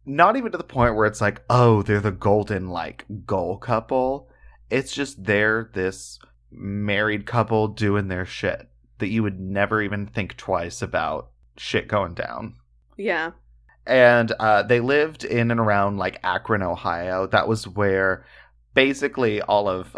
not even to the point where it's like, oh, they're the golden, like, goal couple. It's just they're this married couple doing their shit that you would never even think twice about shit going down. Yeah. And they lived in and around, like, Akron, Ohio. That was where basically all of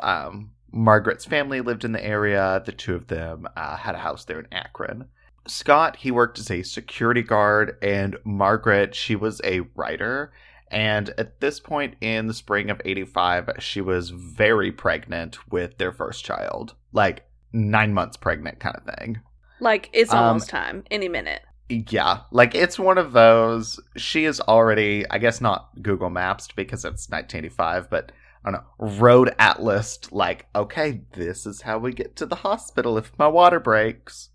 Margaret's family lived in the area. The two of them had a house there in Akron. Scott, he worked as a security guard, and Margaret, she was a writer. And at this point in the spring of 85, she was very pregnant with their first child. Like, 9 months pregnant kind of thing. Like, it's almost time. Any minute. Yeah. Like, it's one of those. She is already, I guess not Google Maps because it's 1985, but I don't know, road atlas. Like, okay, this is how we get to the hospital if my water breaks.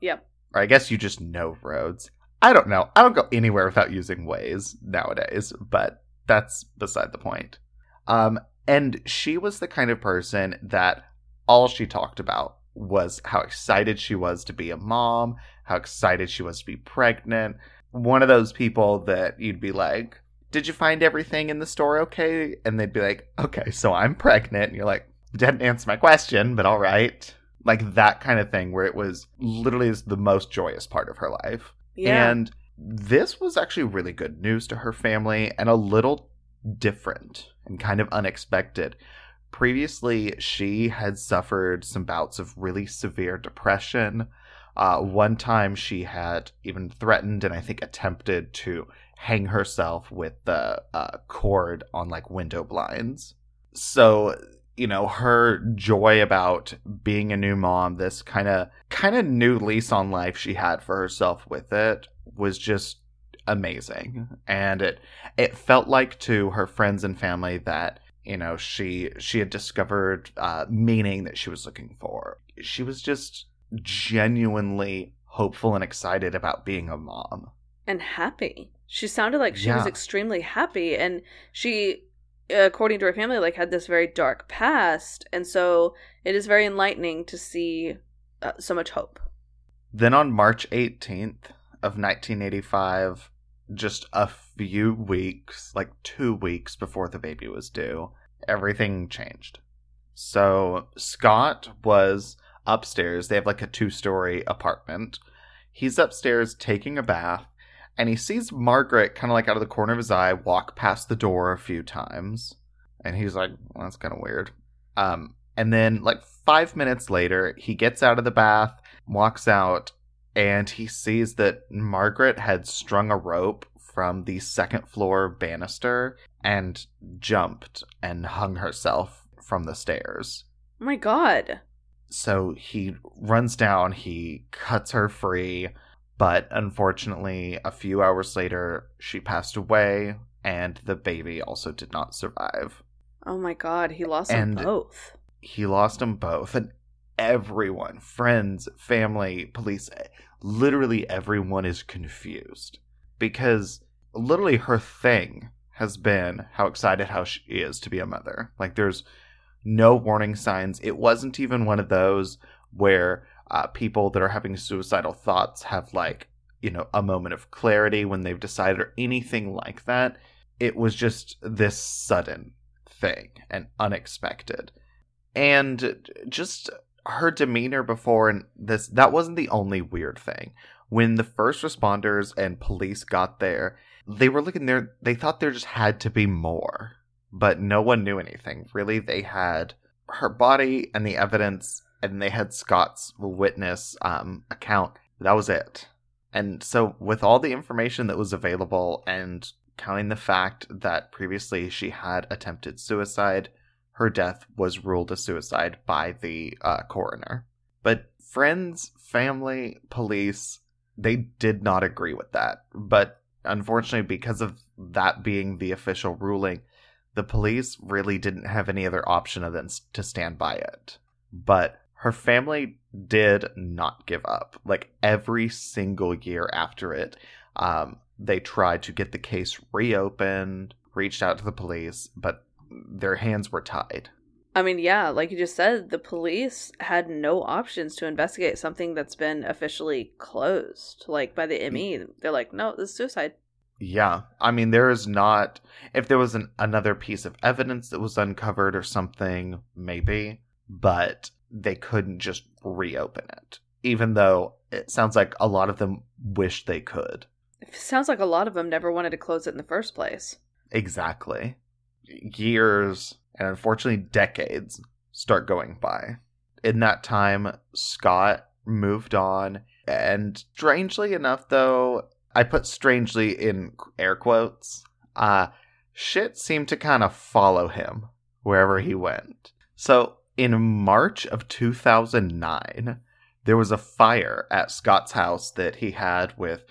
Yep. Or I guess you just know roads. I don't know. I don't go anywhere without using Waze nowadays, but that's beside the point. And she was the kind of person that all she talked about was how excited she was to be a mom, how excited she was to be pregnant. One of those people that you'd be like, did you find everything in the store okay? And they'd be like, okay, so I'm pregnant. And you're like, didn't answer my question, but all right. Like, that kind of thing, where it was literally the most joyous part of her life. Yeah. And this was actually really good news to her family, and a little different and kind of unexpected. Previously, she had suffered some bouts of really severe depression. One time she had even threatened and I think attempted to hang herself with the cord on, like, window blinds. So, you know, her joy about being a new mom, this kind of new lease on life she had for herself with it, was just amazing. And it felt like to her friends and family that, you know, she had discovered meaning that she was looking for. She was just genuinely hopeful and excited about being a mom. And happy. She sounded like she was extremely happy, and she, according to her family, like, had this very dark past, and so it is very enlightening to see so much hope. Then on March 18th of 1985, just a few weeks, like 2 weeks before the baby was due, everything changed. So Scott was upstairs. They have, like, a 2-story apartment. He's upstairs taking a bath. And he sees Margaret kind of, like, out of the corner of his eye walk past the door a few times. And he's like, well, that's kind of weird. And then, like, 5 minutes later, he gets out of the bath, walks out, and he sees that Margaret had strung a rope from the second floor banister and jumped and hung herself from the stairs. Oh, my God. So he runs down. He cuts her free. But unfortunately, a few hours later, she passed away, and the baby also did not survive. Oh my God, he lost them both. He lost them both, and everyone, friends, family, police, literally everyone is confused. Because literally her thing has been how excited how she is to be a mother. Like, there's no warning signs. It wasn't even one of those where people that are having suicidal thoughts have, like, you know, a moment of clarity when they've decided or anything like that. It was just this sudden thing and unexpected. And just her demeanor before and this, that wasn't the only weird thing. When the first responders and police got there, they were looking there. They thought there just had to be more, but no one knew anything. Really, they had her body and the evidence, and they had Scott's witness account. That was it. And so with all the information that was available and counting the fact that previously she had attempted suicide, her death was ruled a suicide by the coroner. But friends, family, police, they did not agree with that. But unfortunately, because of that being the official ruling, the police really didn't have any other option other than to stand by it. But her family did not give up. Like, every single year after it, they tried to get the case reopened, reached out to the police, but their hands were tied. I mean, yeah, like you just said, the police had no options to investigate something that's been officially closed. Like, by the ME, they're like, no, this is suicide. Yeah, I mean, there is not... If there was another piece of evidence that was uncovered or something, maybe, but they couldn't just reopen it, even though it sounds like a lot of them wish they could. It sounds like a lot of them never wanted to close it in the first place. Exactly. Years, and unfortunately decades, start going by. In that time, Scott moved on, and strangely enough, though, I put strangely in air quotes, shit seemed to kind of follow him wherever he went. So in March of 2009, there was a fire at Scott's house that he had with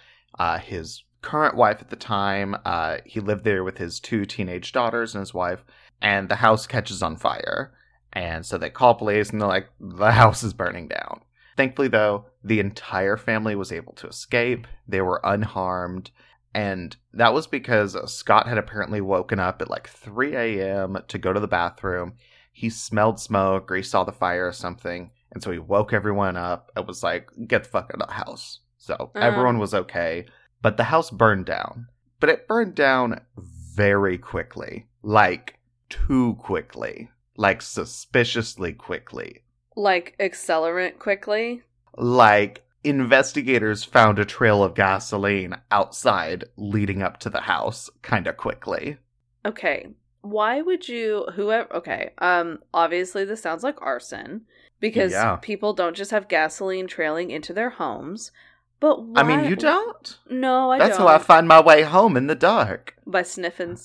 his current wife at the time. He lived there with his two teenage daughters and his wife, and the house catches on fire. And so they call police and they're like, the house is burning down. Thankfully, though, the entire family was able to escape. They were unharmed. And that was because Scott had apparently woken up at like 3 a.m. to go to the bathroom. He smelled smoke or he saw the fire or something. And so he woke everyone up and was like, get the fuck out of the house. So everyone was okay. But the house burned down. But it burned down very quickly. Like, too quickly. Like, suspiciously quickly. Like, accelerant quickly? Like, investigators found a trail of gasoline outside leading up to the house kind of quickly. Okay. Why would you... Whoever... Okay. Obviously, this sounds like arson. Because people don't just have gasoline trailing into their homes. But why... I mean, you don't? No, I don't. That's how I find my way home in the dark. By sniffing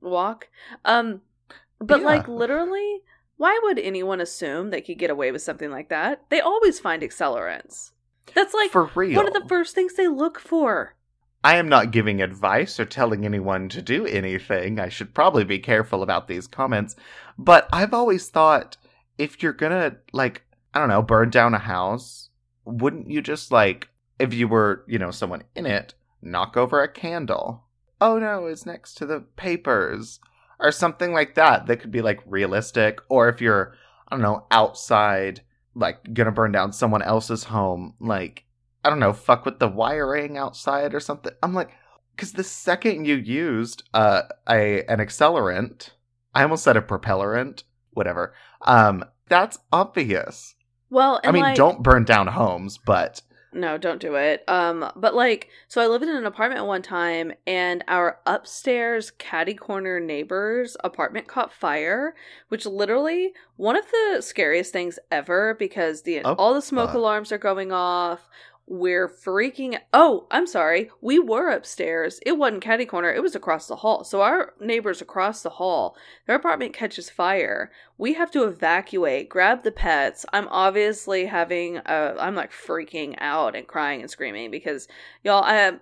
walk. But, like, literally... Why would anyone assume they could get away with something like that? They always find accelerants. That's like for real. One of the first things they look for. I am not giving advice or telling anyone to do anything. I should probably be careful about these comments. But I've always thought, if you're gonna, like, I don't know, burn down a house, wouldn't you just, like, if you were, you know, someone in it, knock over a candle? Oh no, it's next to the papers. Or something like that that could be, like, realistic. Or if you're, I don't know, outside, like, gonna burn down someone else's home. Like, I don't know, fuck with the wiring outside or something. I'm like, because the second you used an accelerant, I almost said a propellerant, whatever. That's obvious. Well, and I mean, like, don't burn down homes, but... No, don't do it. But, like, so I lived in an apartment one time, and our upstairs catty corner neighbor's apartment caught fire, which literally one of the scariest things ever, because all the smoke alarms are going off. We're freaking... Oh, I'm sorry. We were upstairs. It wasn't catty corner. It was across the hall. So our neighbors across the hall, their apartment catches fire. We have to evacuate, grab the pets. I'm obviously having I'm like freaking out and crying and screaming because, y'all, I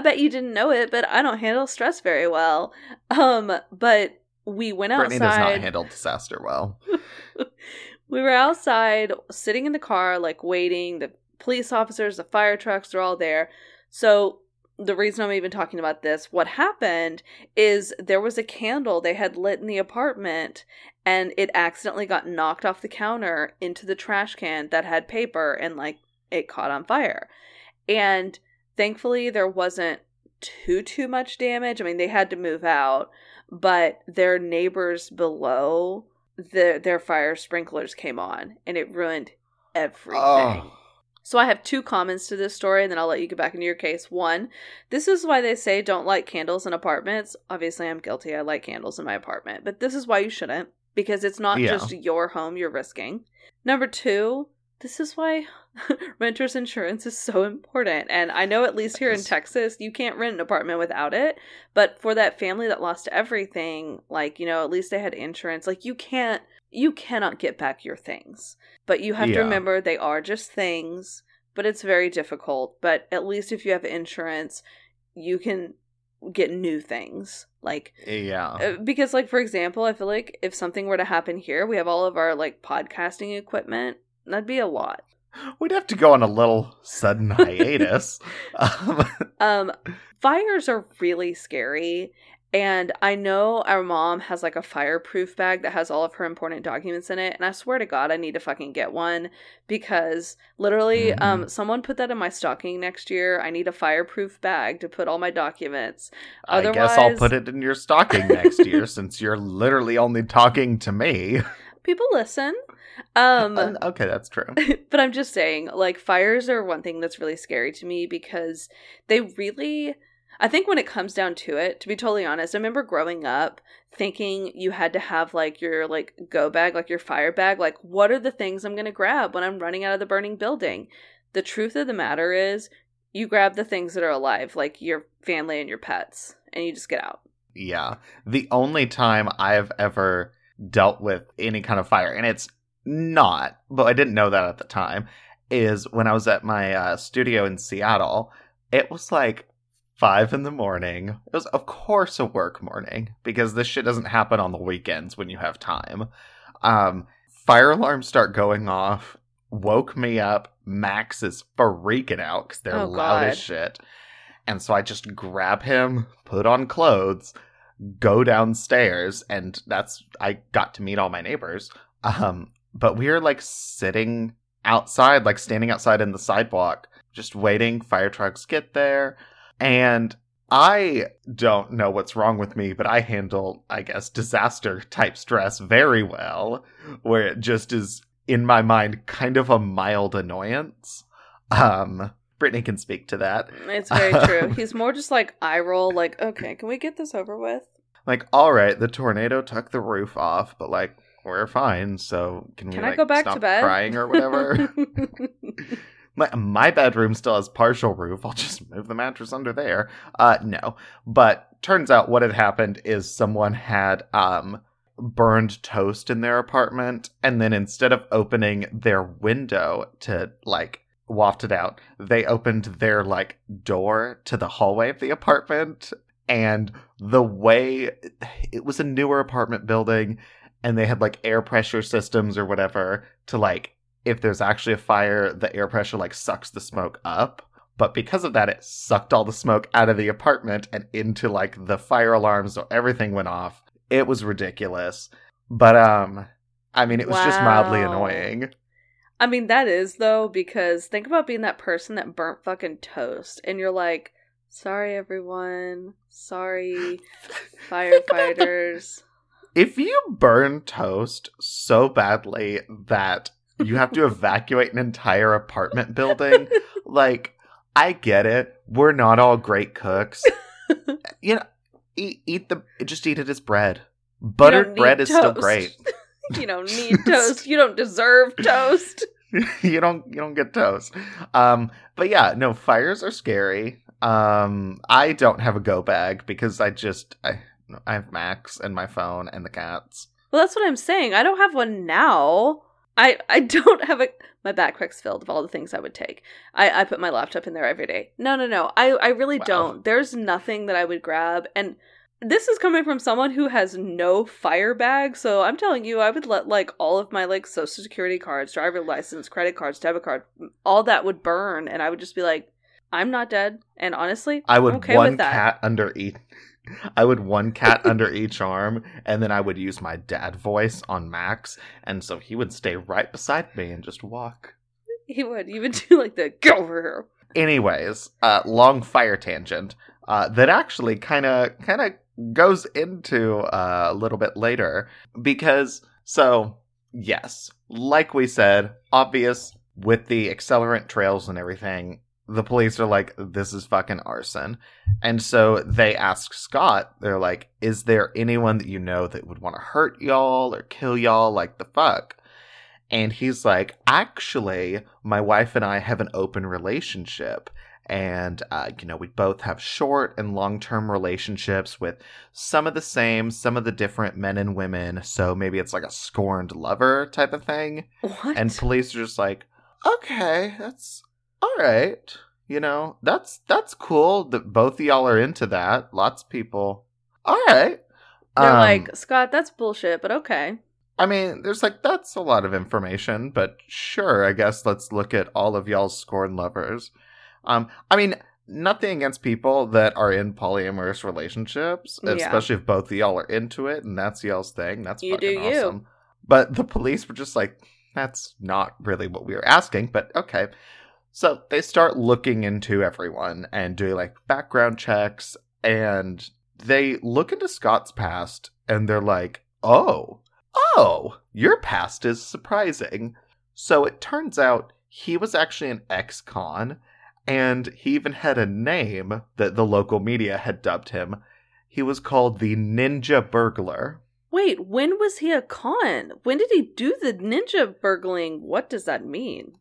bet you didn't know it, but I don't handle stress very well. But we went outside. Brittany does not handle disaster well. We were outside, sitting in the car, like, waiting. The police officers, the fire trucks are all there. So the reason I'm even talking about this, what happened is there was a candle they had lit in the apartment and it accidentally got knocked off the counter into the trash can that had paper and, like, it caught on fire. And thankfully there wasn't too much damage. I mean, they had to move out, but their neighbors below, their fire sprinklers came on and it ruined everything. Oh. So I have two comments to this story, and then I'll let you get back into your case. One, this is why they say don't light candles in apartments. Obviously, I'm guilty. I light candles in my apartment. But this is why you shouldn't, because it's not just your home you're risking. Number two, this is why renter's insurance is so important. And I know at least here in Texas, you can't rent an apartment without it. But for that family that lost everything, like, you know, at least they had insurance. Like, you cannot get back your things. But you have to remember they are just things, but it's very difficult. But at least if you have insurance, you can get new things. Like, because, like, for example, I feel like if something were to happen here, we have all of our, like, podcasting equipment. That'd be a lot. We'd have to go on a little sudden hiatus. Fires are really scary. And I know our mom has like a fireproof bag that has all of her important documents in it. And I swear to God, I need to fucking get one, because literally someone put that in my stocking next year. I need a fireproof bag to put all my documents. Otherwise, I guess I'll put it in your stocking next year, since you're literally only talking to me. People listen. Okay, that's true. But I'm just saying, like, fires are one thing that's really scary to me, because they really... I think when it comes down to it, to be totally honest, I remember growing up thinking you had to have like your like go bag, like your fire bag, like what are the things I'm going to grab when I'm running out of the burning building? The truth of the matter is you grab the things that are alive, like your family and your pets, and you just get out. Yeah. The only time I've ever dealt with any kind of fire, and it's not, but I didn't know that at the time, is when I was at my studio in Seattle. It was like 5 a.m. It was, of course, a work morning, because this shit doesn't happen on the weekends when you have time. Fire alarms start going off, woke me up. Max is freaking out because they're loud as shit. And so I just grab him, put on clothes, go downstairs, and that's, I got to meet all my neighbors. But we were like sitting outside, like standing outside in the sidewalk, just waiting. Fire trucks get there. And I don't know what's wrong with me, but I handle, I guess, disaster type stress very well, where it just is, in my mind, kind of a mild annoyance. Brittany can speak to that. It's very true. He's more just like eye roll, like, okay, can we get this over with? Like, all right, the tornado took the roof off, but like, we're fine. So can we, I like, go back stop to bed? Crying or whatever? My bedroom still has partial roof. I'll just move the mattress under there. No. But turns out what had happened is someone had burned toast in their apartment. And then instead of opening their window to, like, waft it out, they opened their, like, door to the hallway of the apartment. And the way... It was a newer apartment building. And they had, like, air pressure systems or whatever to, like... If there's actually a fire, the air pressure, like, sucks the smoke up. But because of that, it sucked all the smoke out of the apartment and into, like, the fire alarm, so everything went off. It was ridiculous. But, I mean, it was just mildly annoying. I mean, that is, though, because think about being that person that burnt fucking toast. And you're like, sorry, everyone. Sorry, firefighters. If you burn toast so badly that... You have to evacuate an entire apartment building. Like, I get it. We're not all great cooks. You know, just eat it as bread. Buttered bread is still great. You don't need toast. You don't deserve toast. You don't get toast. But yeah, no, fires are scary. I don't have a go bag because I have Max and my phone and the cats. Well, that's what I'm saying. I don't have one now. I don't have a... My backpack's filled of all the things I would take. I put my laptop in there every day. No. I really don't. There's nothing that I would grab. And this is coming from someone who has no fire bag. So I'm telling you, I would let, like, all of my, like, social security cards, driver license, credit cards, debit card, all that would burn. And I would just be like, I'm not dead. And honestly, I would okay one with that. Cat under each... I would one cat under each arm, and then I would use my dad voice on Max, and so he would stay right beside me and just walk. He would. You would do like the, go over here. Anyways, long fire tangent. that actually kind of goes into a little bit later. Because, so, yes, like we said, obvious with the accelerant trails and everything, the police are like, this is fucking arson. And so they ask Scott, they're like, is there anyone that you know that would want to hurt y'all or kill y'all? Like, the fuck? And he's like, actually, my wife and I have an open relationship. And, we both have short and long-term relationships with some of the same, some of the different men and women. So maybe it's like a scorned lover type of thing. What? And police are just like, okay, that's... all right, that's cool that both of y'all are into that. Lots of people. All right. They're like, Scott, that's bullshit, but okay. I mean, there's like, that's a lot of information, but sure, I guess let's look at all of y'all's scorn lovers. I mean, nothing against people that are in polyamorous relationships, especially if both of y'all are into it and that's y'all's thing. That's you fucking do awesome. You. But the police were just like, that's not really what we were asking, but okay. So they start looking into everyone and doing, like, background checks, and they look into Scott's past, and they're like, oh, your past is surprising. So it turns out he was actually an ex-con, and he even had a name that the local media had dubbed him. He was called the Ninja Burglar. Wait, when was he a con? When did he do the ninja burgling? What does that mean?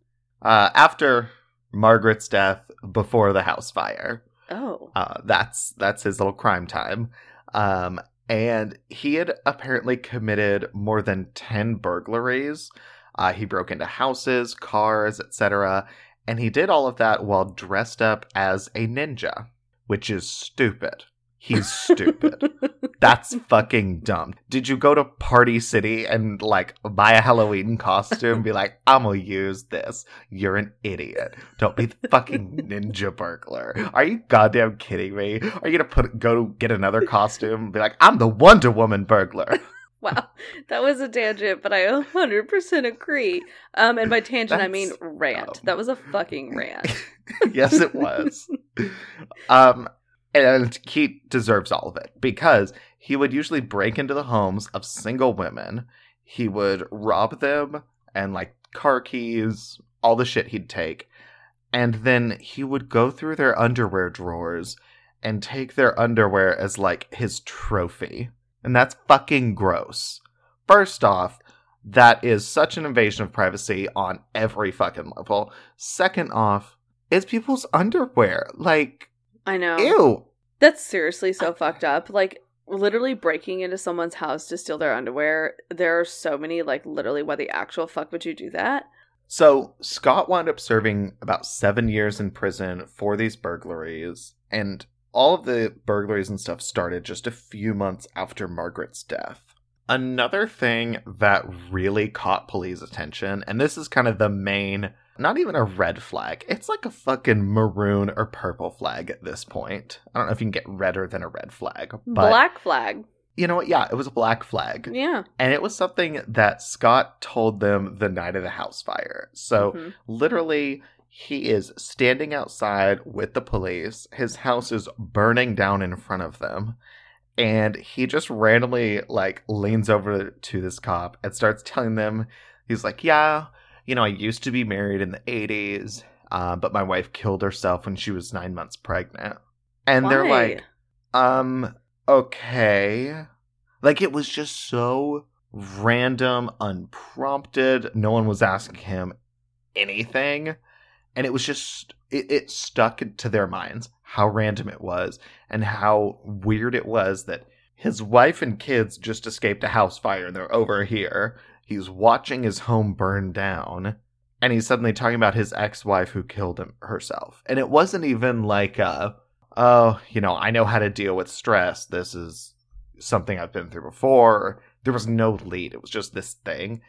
After Margaret's death, before the house fire. Oh. That's his little crime time. And he had apparently committed more than 10 burglaries. He broke into houses, cars, etc. And he did all of that while dressed up as a ninja, which is stupid. He's stupid. That's fucking dumb. Did you go to Party City and, like, buy a Halloween costume and be like, I'm gonna use this? You're an idiot. Don't be the fucking ninja burglar. Are you goddamn kidding me? Are you gonna go get another costume and be like, I'm the Wonder Woman burglar? Wow, that was a tangent, but I 100% agree. And by tangent, I mean rant. That was a fucking rant. Yes, it was. And he deserves all of it, because he would usually break into the homes of single women. He would rob them and, like, car keys, all the shit he'd take. And then he would go through their underwear drawers and take their underwear as, like, his trophy. And that's fucking gross. First off, that is such an invasion of privacy on every fucking level. Second off, it's people's underwear. Like... I know. Ew. That's seriously so fucked up. Like, literally breaking into someone's house to steal their underwear. There are so many, like, literally, why the actual fuck would you do that? So Scott wound up serving about 7 years in prison for these burglaries. And all of the burglaries and stuff started just a few months after Margaret's death. Another thing that really caught police attention, and this is kind of the main... not even a red flag. It's like a fucking maroon or purple flag at this point. I don't know if you can get redder than a red flag. But black flag. You know what? Yeah, it was a black flag. Yeah. And it was something that Scott told them the night of the house fire. So literally, he is standing outside with the police. His house is burning down in front of them. And he just randomly, like, leans over to this cop and starts telling them, he's like, yeah... I used to be married in the 80s, but my wife killed herself when she was 9 months pregnant. And why? They're like, okay. Like, it was just so random, unprompted. No one was asking him anything. And it was just, it stuck to their minds how random it was and how weird it was that his wife and kids just escaped a house fire and they're over here. He's watching his home burn down, and he's suddenly talking about his ex-wife who killed him herself. And it wasn't even like, I know how to deal with stress. This is something I've been through before. There was no lead. It was just this thing.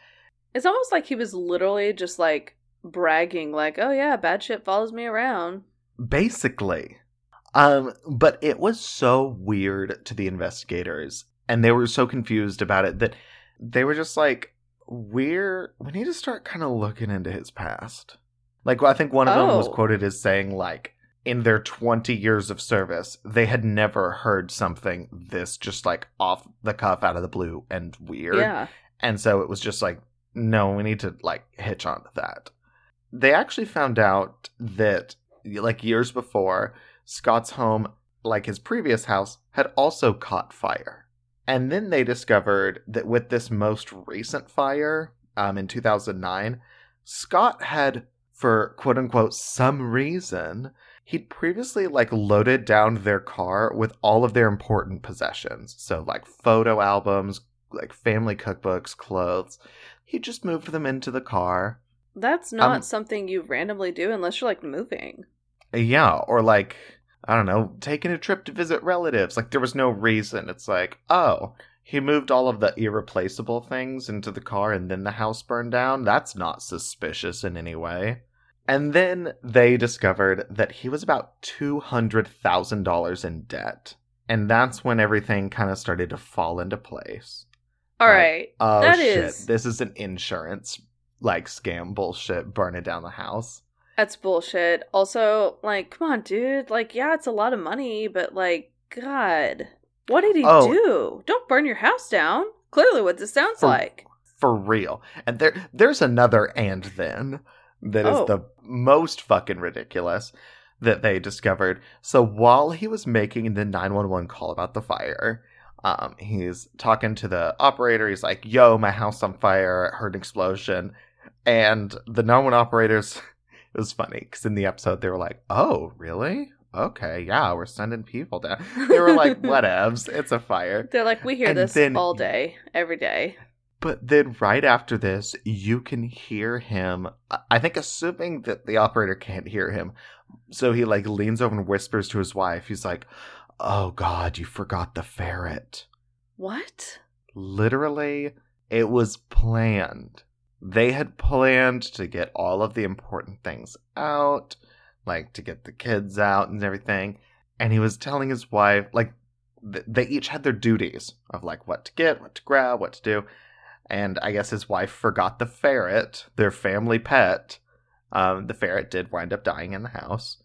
It's almost like he was literally just, like, bragging, like, oh, yeah, bad shit follows me around. Basically. But it was so weird to the investigators, and they were so confused about it that they were just like, we need to start kind of looking into his past. Like, I think one of them was quoted as saying, like, in their 20 years of service, they had never heard something this just like off the cuff, out of the blue and weird. Yeah. And so it was just like, no, we need to like hitch on to that. They actually found out that like years before, Scott's home, like his previous house, had also caught fire. And then they discovered that with this most recent fire in 2009, Scott had, for quote unquote, some reason, he'd previously like loaded down their car with all of their important possessions. So like photo albums, like family cookbooks, clothes. He just moved them into the car. That's not something you randomly do unless you're like moving. Yeah. Or like, I don't know, taking a trip to visit relatives. Like there was no reason. It's like, oh, he moved all of the irreplaceable things into the car and then the house burned down. That's not suspicious in any way. And then they discovered that he was about $200,000 in debt. And that's when everything kind of started to fall into place. All like, right. Oh, that shit. This is an insurance, like, scam bullshit, burning down the house. That's bullshit. Also, like, come on, dude. Like, yeah, it's a lot of money, but, like, God. What did he do? Don't burn your house down. Clearly what this sounds like. For real. And there's another and then. That is the most fucking ridiculous that they discovered. So while he was making the 911 call about the fire, he's talking to the operator. He's like, yo, my house on fire. I heard an explosion. And the 911 operators, it was funny because in the episode they were like, oh, really? Okay, yeah, we're sending people down. They were like, whatevs, it's a fire. They're like, we hear and this then, all day, every day. But then right after this, you can hear him, I think assuming that the operator can't hear him. So he like leans over and whispers to his wife. He's like, oh God, you forgot the ferret. What? Literally, it was planned. They had planned to get all of the important things out, like to get the kids out and everything. And he was telling his wife, like they each had their duties of like what to get, what to grab, what to do. And I guess his wife forgot the ferret, their family pet. The ferret did wind up dying in the house.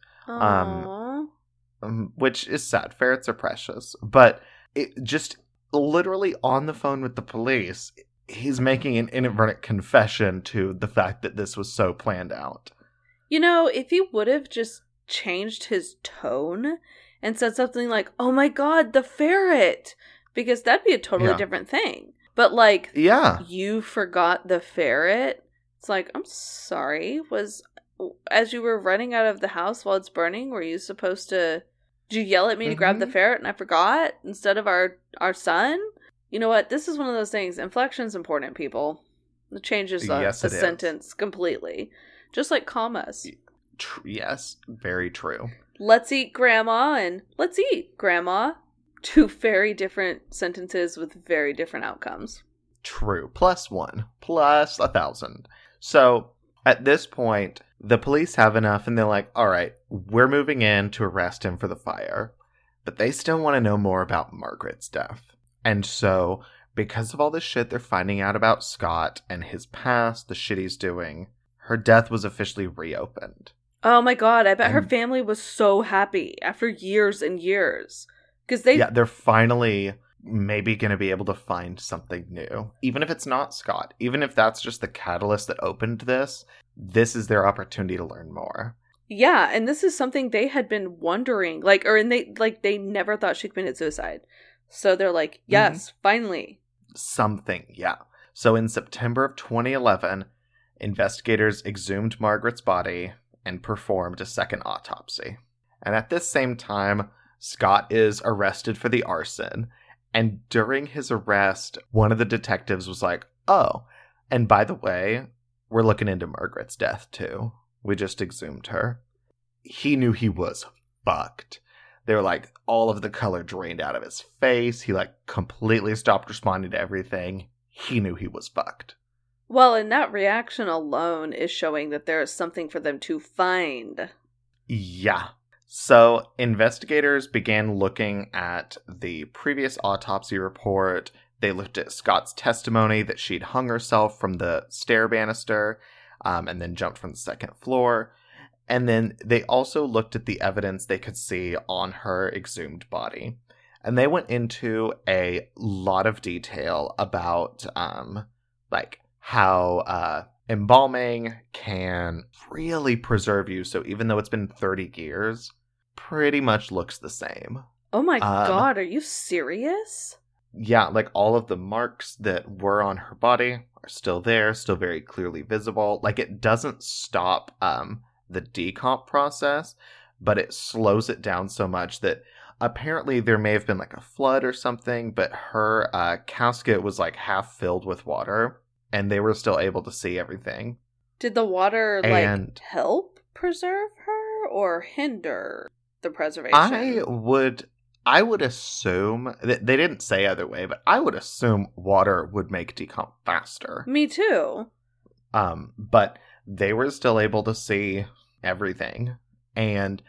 Which is sad. Ferrets are precious. But it just literally on the phone with the police, he's making an inadvertent confession to the fact that this was so planned out. You know, if he would have just changed his tone and said something like, oh my God, the ferret. Because that'd be a totally different thing. But, like, yeah, you forgot the ferret. It's like, I'm sorry. As you were running out of the house while it's burning, were you supposed to... Did you yell at me to grab the ferret and I forgot instead of our son? You know what? This is one of those things. Inflection's important, people. It changes the sentence completely. Just like commas. Yes, very true. Let's eat grandma and let's eat grandma. Two very different sentences with very different outcomes. True. Plus one. Plus 1,000. So at this point, the police have enough and they're like, all right, we're moving in to arrest him for the fire. But they still want to know more about Margaret's death. And so because of all this shit they're finding out about Scott and his past, the shit he's doing, her death was officially reopened. Oh my God. I bet her family was so happy after years and years. They're finally maybe going to be able to find something new. Even if it's not Scott, even if that's just the catalyst that opened this, this is their opportunity to learn more. Yeah, and this is something they had been wondering, they never thought she committed suicide. So they're like, yes, finally. Something, yeah. So in September of 2011, investigators exhumed Margaret's body and performed a second autopsy. And at this same time, Scott is arrested for the arson, and during his arrest, one of the detectives was like, oh, and by the way, we're looking into Margaret's death, too. We just exhumed her. He knew he was fucked. They were like, all of the color drained out of his face. He, like, completely stopped responding to everything. He knew he was fucked. Well, and that reaction alone is showing that there is something for them to find. Yeah. So investigators began looking at the previous autopsy report. They looked at Scott's testimony that she'd hung herself from the stair banister and then jumped from the second floor. And then they also looked at the evidence they could see on her exhumed body. And they went into a lot of detail about, how embalming can really preserve you. So even though it's been 30 years, pretty much looks the same. Oh my God, are you serious? Yeah, all of the marks that were on her body are still there, still very clearly visible. It doesn't stop the decomp process, but it slows it down so much that... Apparently, there may have been, a flood or something, but her casket was, half filled with water, and they were still able to see everything. Did the water, help preserve her or hinder the preservation? I would assume, they didn't say either way, but I would assume water would make decomp faster. Me too. But they were still able to see everything, and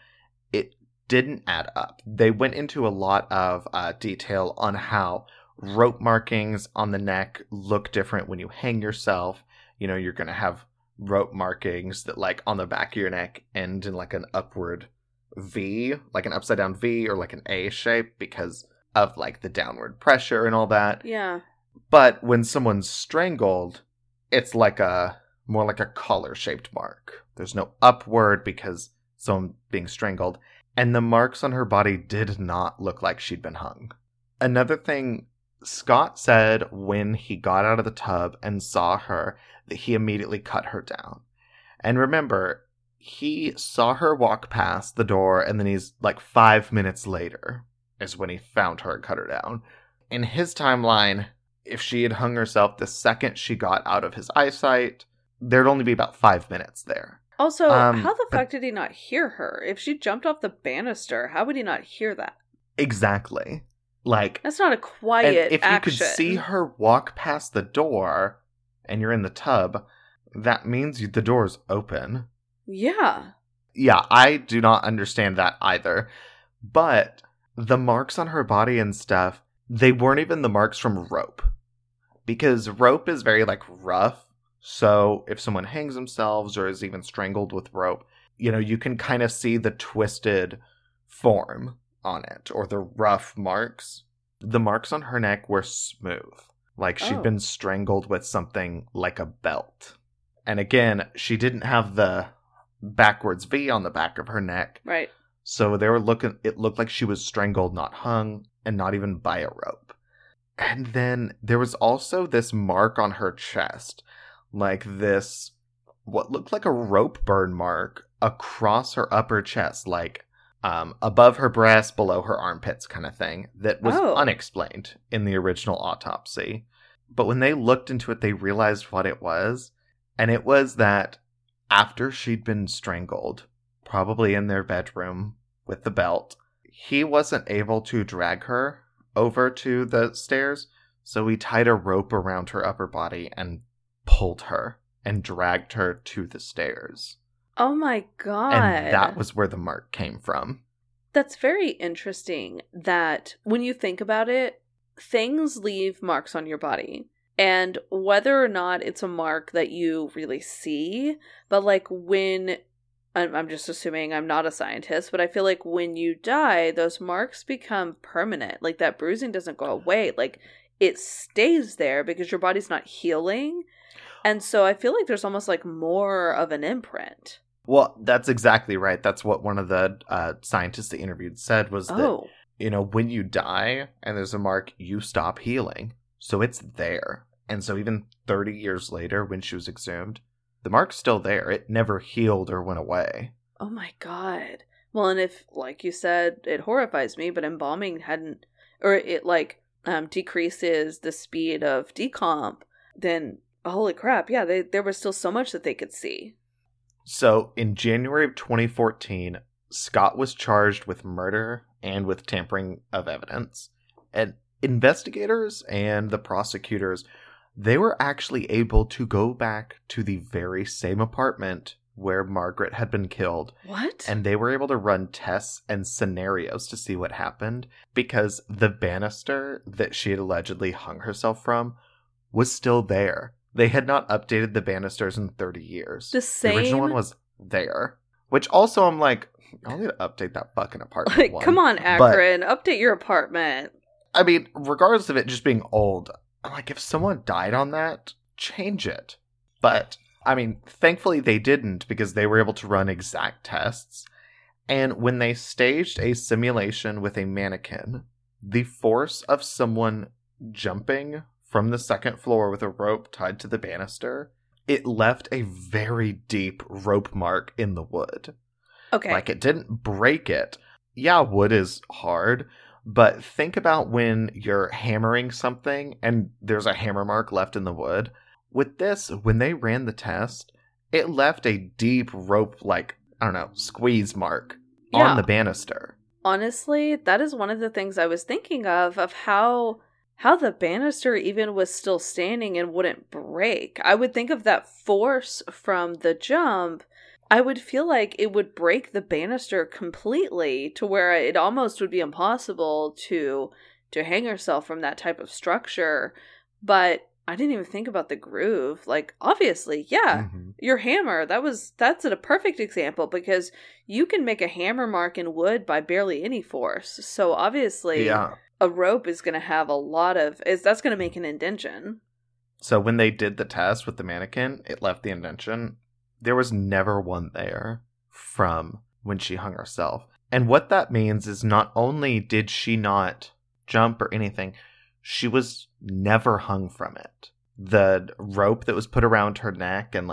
it didn't add up. They went into a lot of detail on how rope markings on the neck look different when you hang yourself. You're going to have rope markings that on the back of your neck end in an upward V, an upside down V or an A shape because of the downward pressure and all that. Yeah. But when someone's strangled, it's more like a collar shaped mark. There's no upward because someone being strangled. And the marks on her body did not look like she'd been hung. Another thing, Scott said when he got out of the tub and saw her, that he immediately cut her down. And remember, he saw her walk past the door, and then he's 5 minutes later is when he found her and cut her down. In his timeline, if she had hung herself the second she got out of his eyesight, there'd only be about 5 minutes there. Also, how the fuck did he not hear her? If she jumped off the banister, how would he not hear that? Exactly. That's not a quiet if action. If you could see her walk past the door and you're in the tub, that means the door's open. Yeah. Yeah, I do not understand that either. But the marks on her body and stuff, they weren't even the marks from rope. Because rope is very, rough. So if someone hangs themselves or is even strangled with rope, you can kind of see the twisted form on it or the rough marks. The marks on her neck were smooth, she'd been strangled with something like a belt. And again, she didn't have the backwards V on the back of her neck. Right. So they were it looked like she was strangled, not hung, and not even by a rope. And then there was also this mark on her chest. This, what looked like a rope burn mark across her upper chest, above her breast, below her armpits kind of thing, that was unexplained in the original autopsy. But when they looked into it, they realized what it was. And it was that after she'd been strangled, probably in their bedroom with the belt, he wasn't able to drag her over to the stairs. So he tied a rope around her upper body and pulled her and dragged her to the stairs. Oh my God. And that was where the mark came from. That's very interesting that when you think about it, things leave marks on your body. And whether or not it's a mark that you really see, but when, I'm just assuming, I'm not a scientist, but I feel when you die, those marks become permanent. That bruising doesn't go away. It stays there because your body's not healing. And so I feel there's almost more of an imprint. Well, that's exactly right. That's what one of the scientists they interviewed said was that, when you die and there's a mark, you stop healing. So it's there. And so even 30 years later, when she was exhumed, the mark's still there. It never healed or went away. Oh, my God. Well, and if, like you said, it horrifies me, but embalming hadn't, or it decreases the speed of decomp, then... Holy crap, yeah, there was still so much that they could see. So, in January of 2014, Scott was charged with murder and with tampering of evidence. And investigators and the prosecutors, they were actually able to go back to the very same apartment where Margaret had been killed. What? And they were able to run tests and scenarios to see what happened, because the banister that she had allegedly hung herself from was still there. They had not updated the banisters in 30 years. The original one was there. Which also I'm like, y'all need to update that fucking apartment. Like, one. Come on, Akron. But, update your apartment. I mean, regardless of it just being old, I'm like, if someone died on that, change it. But, I mean, thankfully they didn't, because they were able to run exact tests. And when they staged a simulation with a mannequin, the force of someone jumping from the second floor with a rope tied to the banister, it left a very deep rope mark in the wood. Okay. Like, it didn't break it. Yeah, wood is hard, but think about when you're hammering something and there's a hammer mark left in the wood. With this, when they ran the test, it left a deep rope, like, I don't know, squeeze mark on the banister. Honestly, that is one of the things I was thinking of how the banister even was still standing and wouldn't break. I would think of that force from the jump. I would feel like it would break the banister completely to where it almost would be impossible to hang yourself from that type of structure. But I didn't even think about the groove. Like, obviously, your hammer, that's a perfect example, because you can make a hammer mark in wood by barely any force. So obviously, a rope is going to have a lot of, that's going to make an indention. So when they did the test with the mannequin, it left the indention. There was never one there from when she hung herself. And what that means is not only did she not jump or anything, she was never hung from it. The rope that was put around her neck and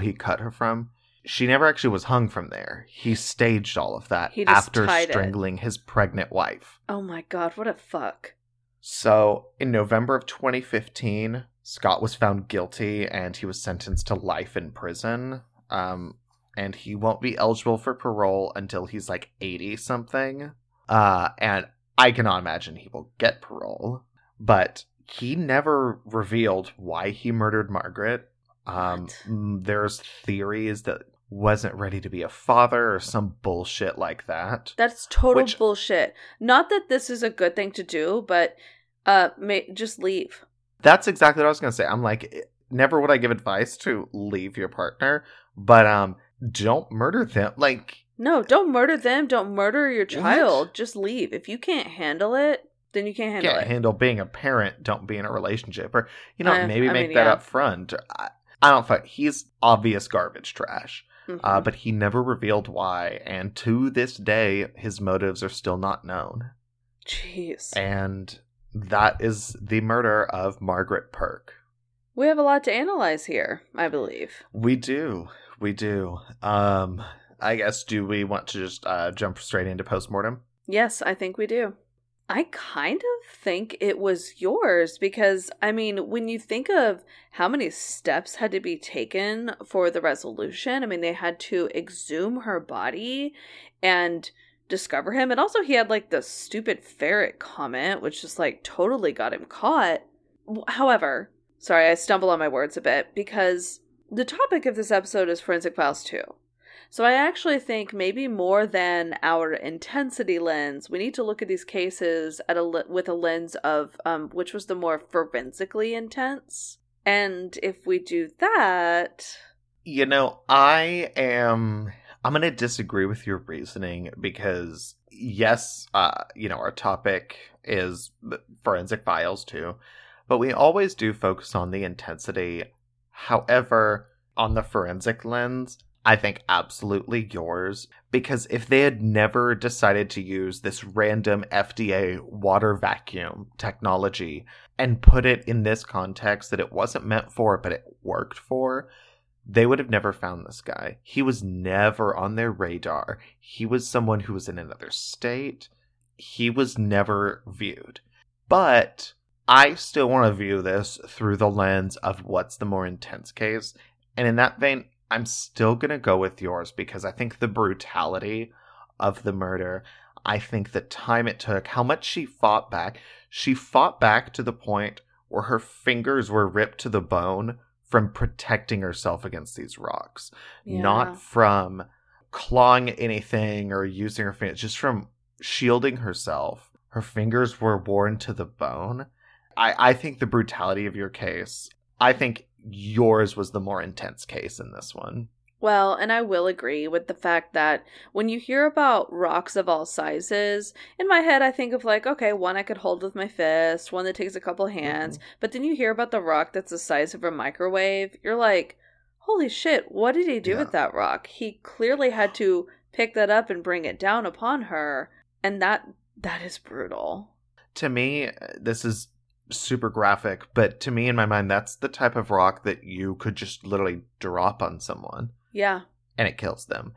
he cut her from, she never actually was hung from there. He staged all of that after strangling his pregnant wife. Oh my God, what a fuck. So in November of 2015... Scott was found guilty, and he was sentenced to life in prison, and he won't be eligible for parole until he's, 80-something, and I cannot imagine he will get parole, but he never revealed why he murdered Margaret. There's theories that wasn't ready to be a father or some bullshit like that. That's total bullshit. Not that this is a good thing to do, but just leave. That's exactly what I was going to say. I'm like, never would I give advice to leave your partner, but don't murder them. No, don't murder them. Don't murder your child. What? Just leave. If you can't handle it, then you can't handle it. Can't handle being a parent. Don't be in a relationship. Or, maybe make that up front. I don't fuck. He's obvious garbage trash. Mm-hmm. But he never revealed why. And to this day, his motives are still not known. Jeez. And that is the murder of Margaret Perk. We have a lot to analyze here, I believe. We do. I guess, do we want to just jump straight into postmortem? Yes, I think we do. I kind of think it was yours because, when you think of how many steps had to be taken for the resolution, they had to exhume her body and discover him, and also he had the stupid ferret comment, which just totally got him caught. However, sorry, I stumble on my words a bit, because the topic of this episode is Forensic Files 2. So I actually think maybe more than our intensity lens, we need to look at these cases with a lens of which was the more forensically intense. And if we do that, I'm going to disagree with your reasoning because, yes, our topic is Forensic Files 2, but we always do focus on the intensity. However, on the forensic lens, I think absolutely yours, because if they had never decided to use this random FDA water vacuum technology and put it in this context that it wasn't meant for, but it worked for, they would have never found this guy. He was never on their radar. He was someone who was in another state. He was never viewed. But I still want to view this through the lens of what's the more intense case. And in that vein, I'm still going to go with yours because I think the brutality of the murder, I think the time it took, how much she fought back to the point where her fingers were ripped to the bone from protecting herself against these rocks, not from clawing at anything or using her fingers, just from shielding herself. Her fingers were worn to the bone. I think the brutality of your case, I think yours was the more intense case in this one. Well, and I will agree with the fact that when you hear about rocks of all sizes, in my head I think of like, okay, one I could hold with my fist, one that takes a couple hands, but then you hear about the rock that's the size of a microwave, you're like, holy shit, what did he do with that rock? He clearly had to pick that up and bring it down upon her, and that is brutal. To me, this is super graphic, but to me in my mind, that's the type of rock that you could just literally drop on someone. Yeah. And it kills them.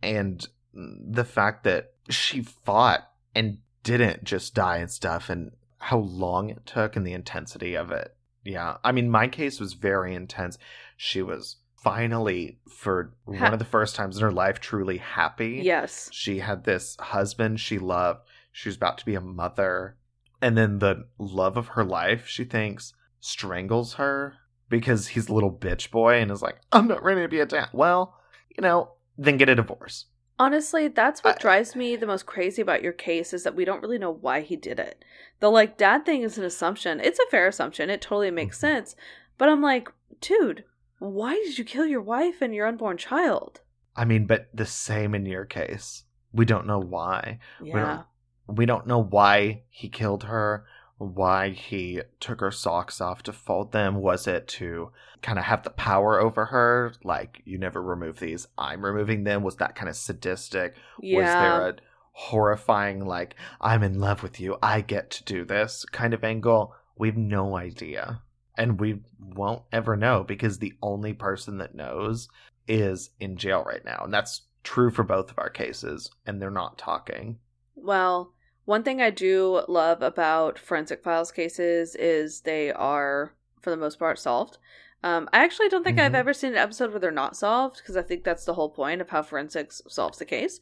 And the fact that she fought and didn't just die and stuff, and how long it took and the intensity of it. Yeah. I mean, my case was very intense. She was finally, for one of the first times in her life, truly happy. Yes. She had this husband she loved. She was about to be a mother. And then the love of her life, she thinks, strangles her. Because he's a little bitch boy and is like, I'm not ready to be a dad. Well, you know, then get a divorce. Honestly, that's what drives me the most crazy about your case is that we don't really know why he did it. The like dad thing is an assumption. It's a fair assumption. It totally makes sense. But I'm like, dude, why did you kill your wife and your unborn child? I mean, but the same in your case. We don't know why. Yeah. We don't know why he killed her. Why he took her socks off to fold them. Was it to kind of have the power over her? Like, you never remove these, I'm removing them. Was that kind of sadistic? Yeah. Was there a horrifying, like, I'm in love with you, I get to do this kind of angle? We've no idea. And we won't ever know because the only person that knows is in jail right now. And that's true for both of our cases. And they're not talking. Well, one thing I do love about Forensic Files cases is they are, for the most part, solved. I actually don't think I've ever seen an episode where they're not solved, because I think that's the whole point of how forensics solves the case.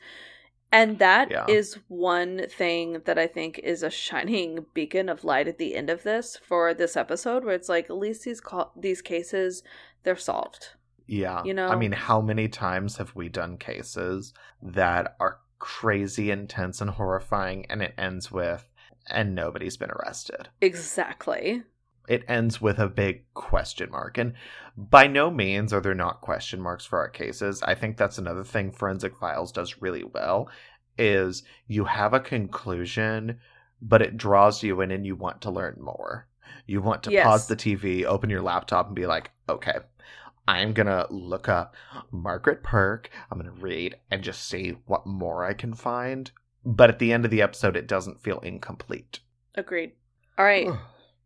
And that is one thing that I think is a shining beacon of light at the end of this, for this episode, where it's like, at least these cases, they're solved. Yeah. You know? I mean, how many times have we done cases that are crazy, intense, and horrifying, and it ends with, and nobody's been arrested? Exactly. It ends with a big question mark. And by no means are there not question marks for our cases. I think that's another thing Forensic Files does really well, is you have a conclusion, but it draws you in and you want to learn more. You want to pause the TV, open your laptop, and be like, okay, I'm going to look up Margaret Perk. I'm going to read and just see what more I can find. But at the end of the episode, it doesn't feel incomplete. Agreed. All right.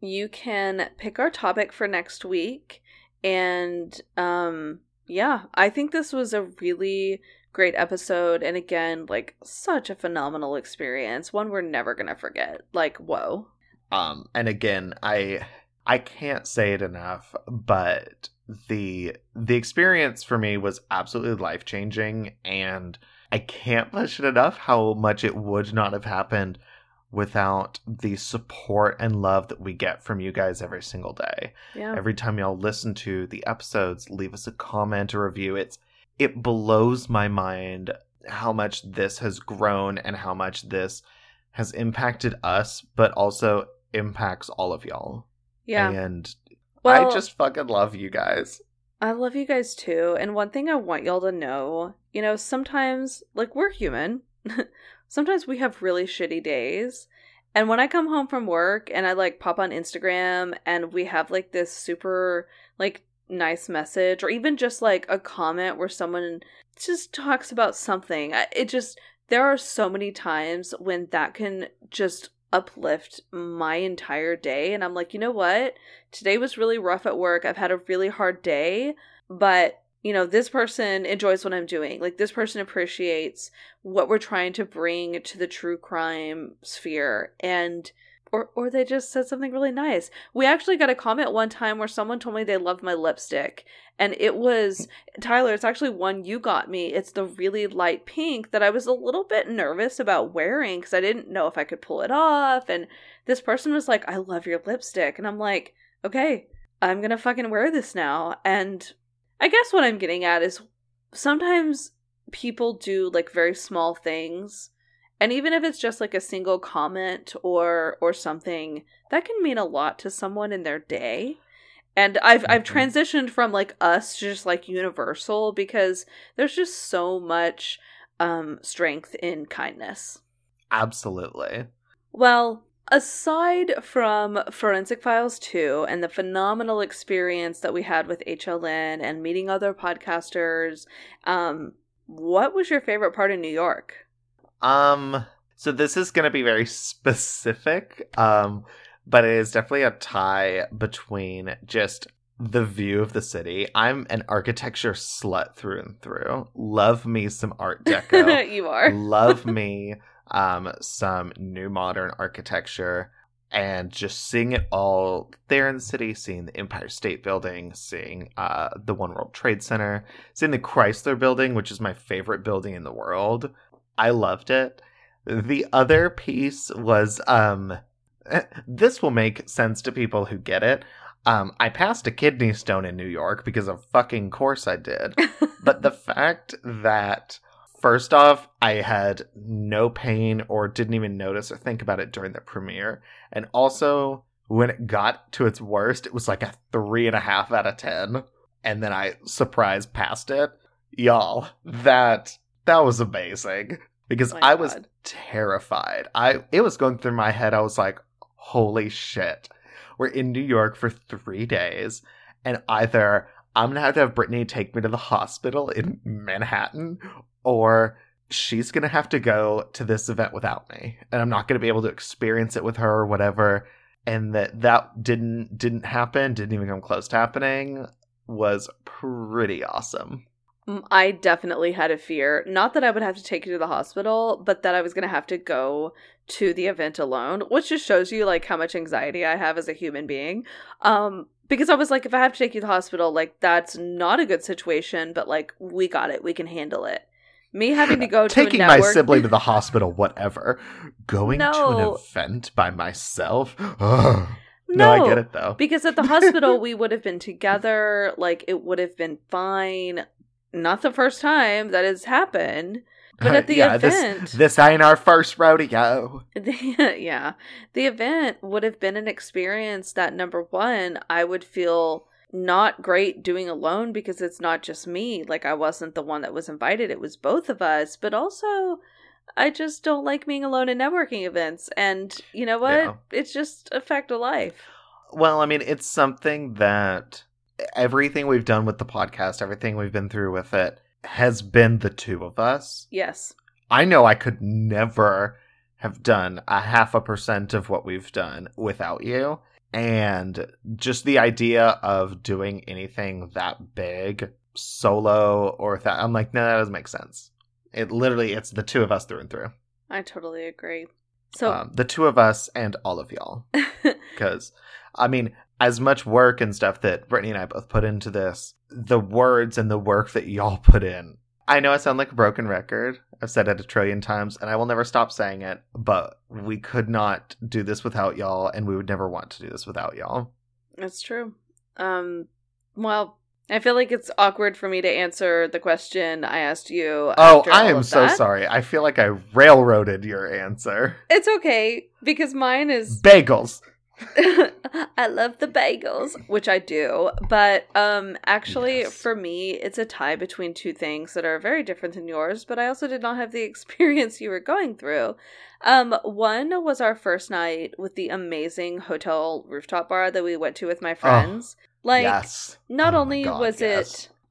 You can pick our topic for next week. And I think this was a really great episode. And again, like, such a phenomenal experience. One we're never going to forget. Like, whoa. And again, I can't say it enough, but the experience for me was absolutely life-changing, and I can't mention enough how much it would not have happened without the support and love that we get from you guys every single day. Yeah. Every time y'all listen to the episodes, leave us a comment or review. It blows my mind how much this has grown and how much this has impacted us, but also impacts all of y'all. Yeah. And I just fucking love you guys. I love you guys too. And one thing I want y'all to know, you know, sometimes, like, we're human. Sometimes we have really shitty days. And when I come home from work and I, like, pop on Instagram and we have, like, this super, like, nice message, or even just, like, a comment where someone just talks about something. There are so many times when that can just uplift my entire day, and I'm like, you know what, today was really rough at work, I've had a really hard day, but you know, this person enjoys what I'm doing, like, this person appreciates what we're trying to bring to the true crime sphere, and or they just said something really nice. We actually got a comment one time where someone told me they loved my lipstick, and it was, Tyler, it's actually one you got me. It's the really light pink that I was a little bit nervous about wearing because I didn't know if I could pull it off. And this person was like, I love your lipstick. And I'm like, okay, I'm going to fucking wear this now. And I guess what I'm getting at is sometimes people do, like, very small things. And even if it's just, like, a single comment or something, that can mean a lot to someone in their day. And I've transitioned from like Us to just like Universal, because there's just so much strength in kindness. Absolutely. Well, aside from Forensic Files 2 and the phenomenal experience that we had with HLN and meeting other podcasters, what was your favorite part of New York? So this is going to be very specific, but it is definitely a tie between just the view of the city. I'm an architecture slut through and through. Love me some Art Deco. You are. Love me some new modern architecture, and just seeing it all there in the city, seeing the Empire State Building, seeing the One World Trade Center, seeing the Chrysler Building, which is my favorite building in the world. I loved it. The other piece was, this will make sense to people who get it. I passed a kidney stone in New York because of fucking course I did. But the fact that, first off, I had no pain or didn't even notice or think about it during the premiere. And also, when it got to its worst, it was like a 3.5 out of 10. And then I surprise passed it. Y'all, that was amazing. Because I was terrified. It was going through my head. I was like, holy shit. We're in New York for 3 days. And either I'm going to have Brittany take me to the hospital in Manhattan, or she's going to have to go to this event without me. And I'm not going to be able to experience it with her or whatever. And that didn't happen, didn't even come close to happening, was pretty awesome. I definitely had a fear, not that I would have to take you to the hospital, but that I was going to have to go to the event alone, which just shows you like how much anxiety I have as a human being. Because I was like, if I have to take you to the hospital, like that's not a good situation, but like we got it. We can handle it. Me having to go taking my sibling to the hospital, whatever, to an event by myself. Ugh. No, I get it though. Because at the hospital, we would have been together. Like it would have been fine. Not the first time that has happened, but at the event... This ain't our first rodeo. Yeah. The event would have been an experience that, number one, I would feel not great doing alone because it's not just me. Like, I wasn't the one that was invited. It was both of us. But also, I just don't like being alone in networking events. And you know what? Yeah. It's just a fact of life. Well, I mean, it's something that... everything we've done with the podcast, everything we've been through with it, has been the two of us. Yes. I know I could never have done 0.5% of what we've done without you. And just the idea of doing anything that big, solo, or that, I'm like, no, that doesn't make sense. It's the two of us through and through. I totally agree. So the two of us and all of y'all. Because, I mean... as much work and stuff that Brittany and I both put into this, the words and the work that y'all put in. I know I sound like a broken record. I've said it 1 trillion times, and I will never stop saying it, but we could not do this without y'all, and we would never want to do this without y'all. That's true. Well, I feel like it's awkward for me to answer the question I asked you. Oh, I am so sorry. I feel like I railroaded your answer. It's okay, because mine is... bagels. I love the bagels, which I do, but actually yes. For me it's a tie between two things that are very different than yours, but I also did not have the experience you were going through. One was our first night with the amazing hotel rooftop bar that we went to with my friends. It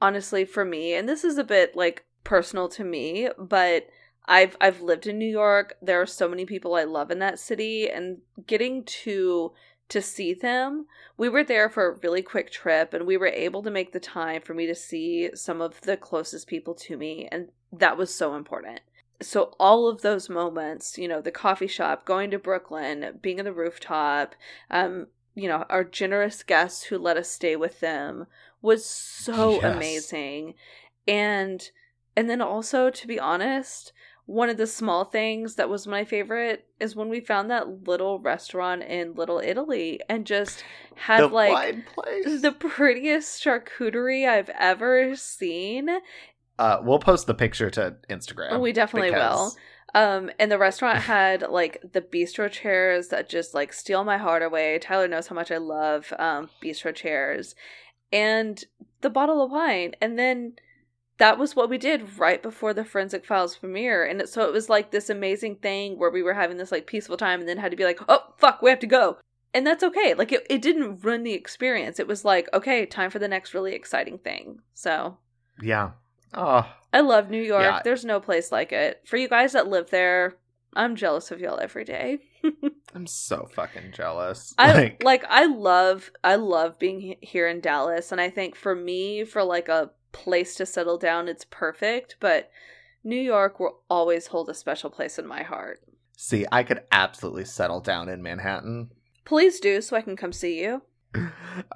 honestly for me, and this is a bit like personal to me, but I've lived in New York. There are so many people I love in that city, and getting to see them. We were there for a really quick trip, and we were able to make the time for me to see some of the closest people to me, and that was so important. So all of those moments, you know, the coffee shop, going to Brooklyn, being on the rooftop, you know, our generous guests who let us stay with them was so amazing. And then also, to be honest, one of the small things that was my favorite is when we found that little restaurant in Little Italy and just had the prettiest charcuterie I've ever seen. We'll post the picture to Instagram. We definitely will. And the restaurant had, like, the bistro chairs that just, like, steal my heart away. Tyler knows how much I love bistro chairs. And the bottle of wine. And then that was what we did right before the Forensic Files premiere. And so it was, like, this amazing thing where we were having this, like, peaceful time and then had to be like, oh, fuck, we have to go. And that's okay. Like, it didn't ruin the experience. It was like, okay, time for the next really exciting thing. So. Yeah. Oh. I love New York. Yeah. There's no place like it. For you guys that live there, I'm jealous of y'all every day. I'm so fucking jealous. I love being here in Dallas. And I think for me, for like a place to settle down, it's perfect. But New York will always hold a special place in my heart. See, I could absolutely settle down in Manhattan. Please do, so I can come see you.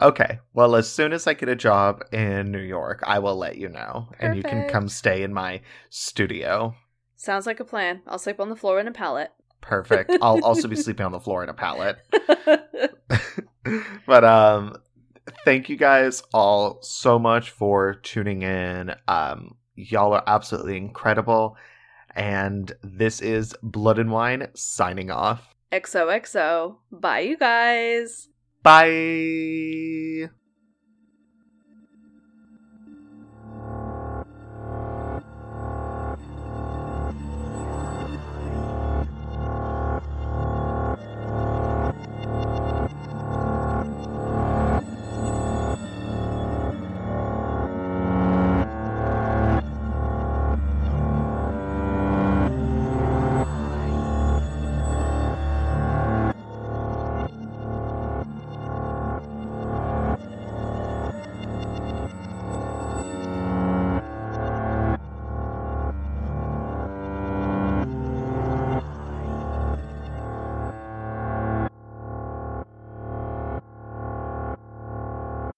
Okay. Well, as soon as I get a job in New York, I will let you know. Perfect. And you can come stay in my studio. Sounds like a plan. I'll sleep on the floor in a pallet. Perfect. I'll also be sleeping on the floor in a pallet. But thank you guys all so much for tuning in. Y'all are absolutely incredible. And this is Blood and Wine signing off. XOXO. Bye, you guys. Bye.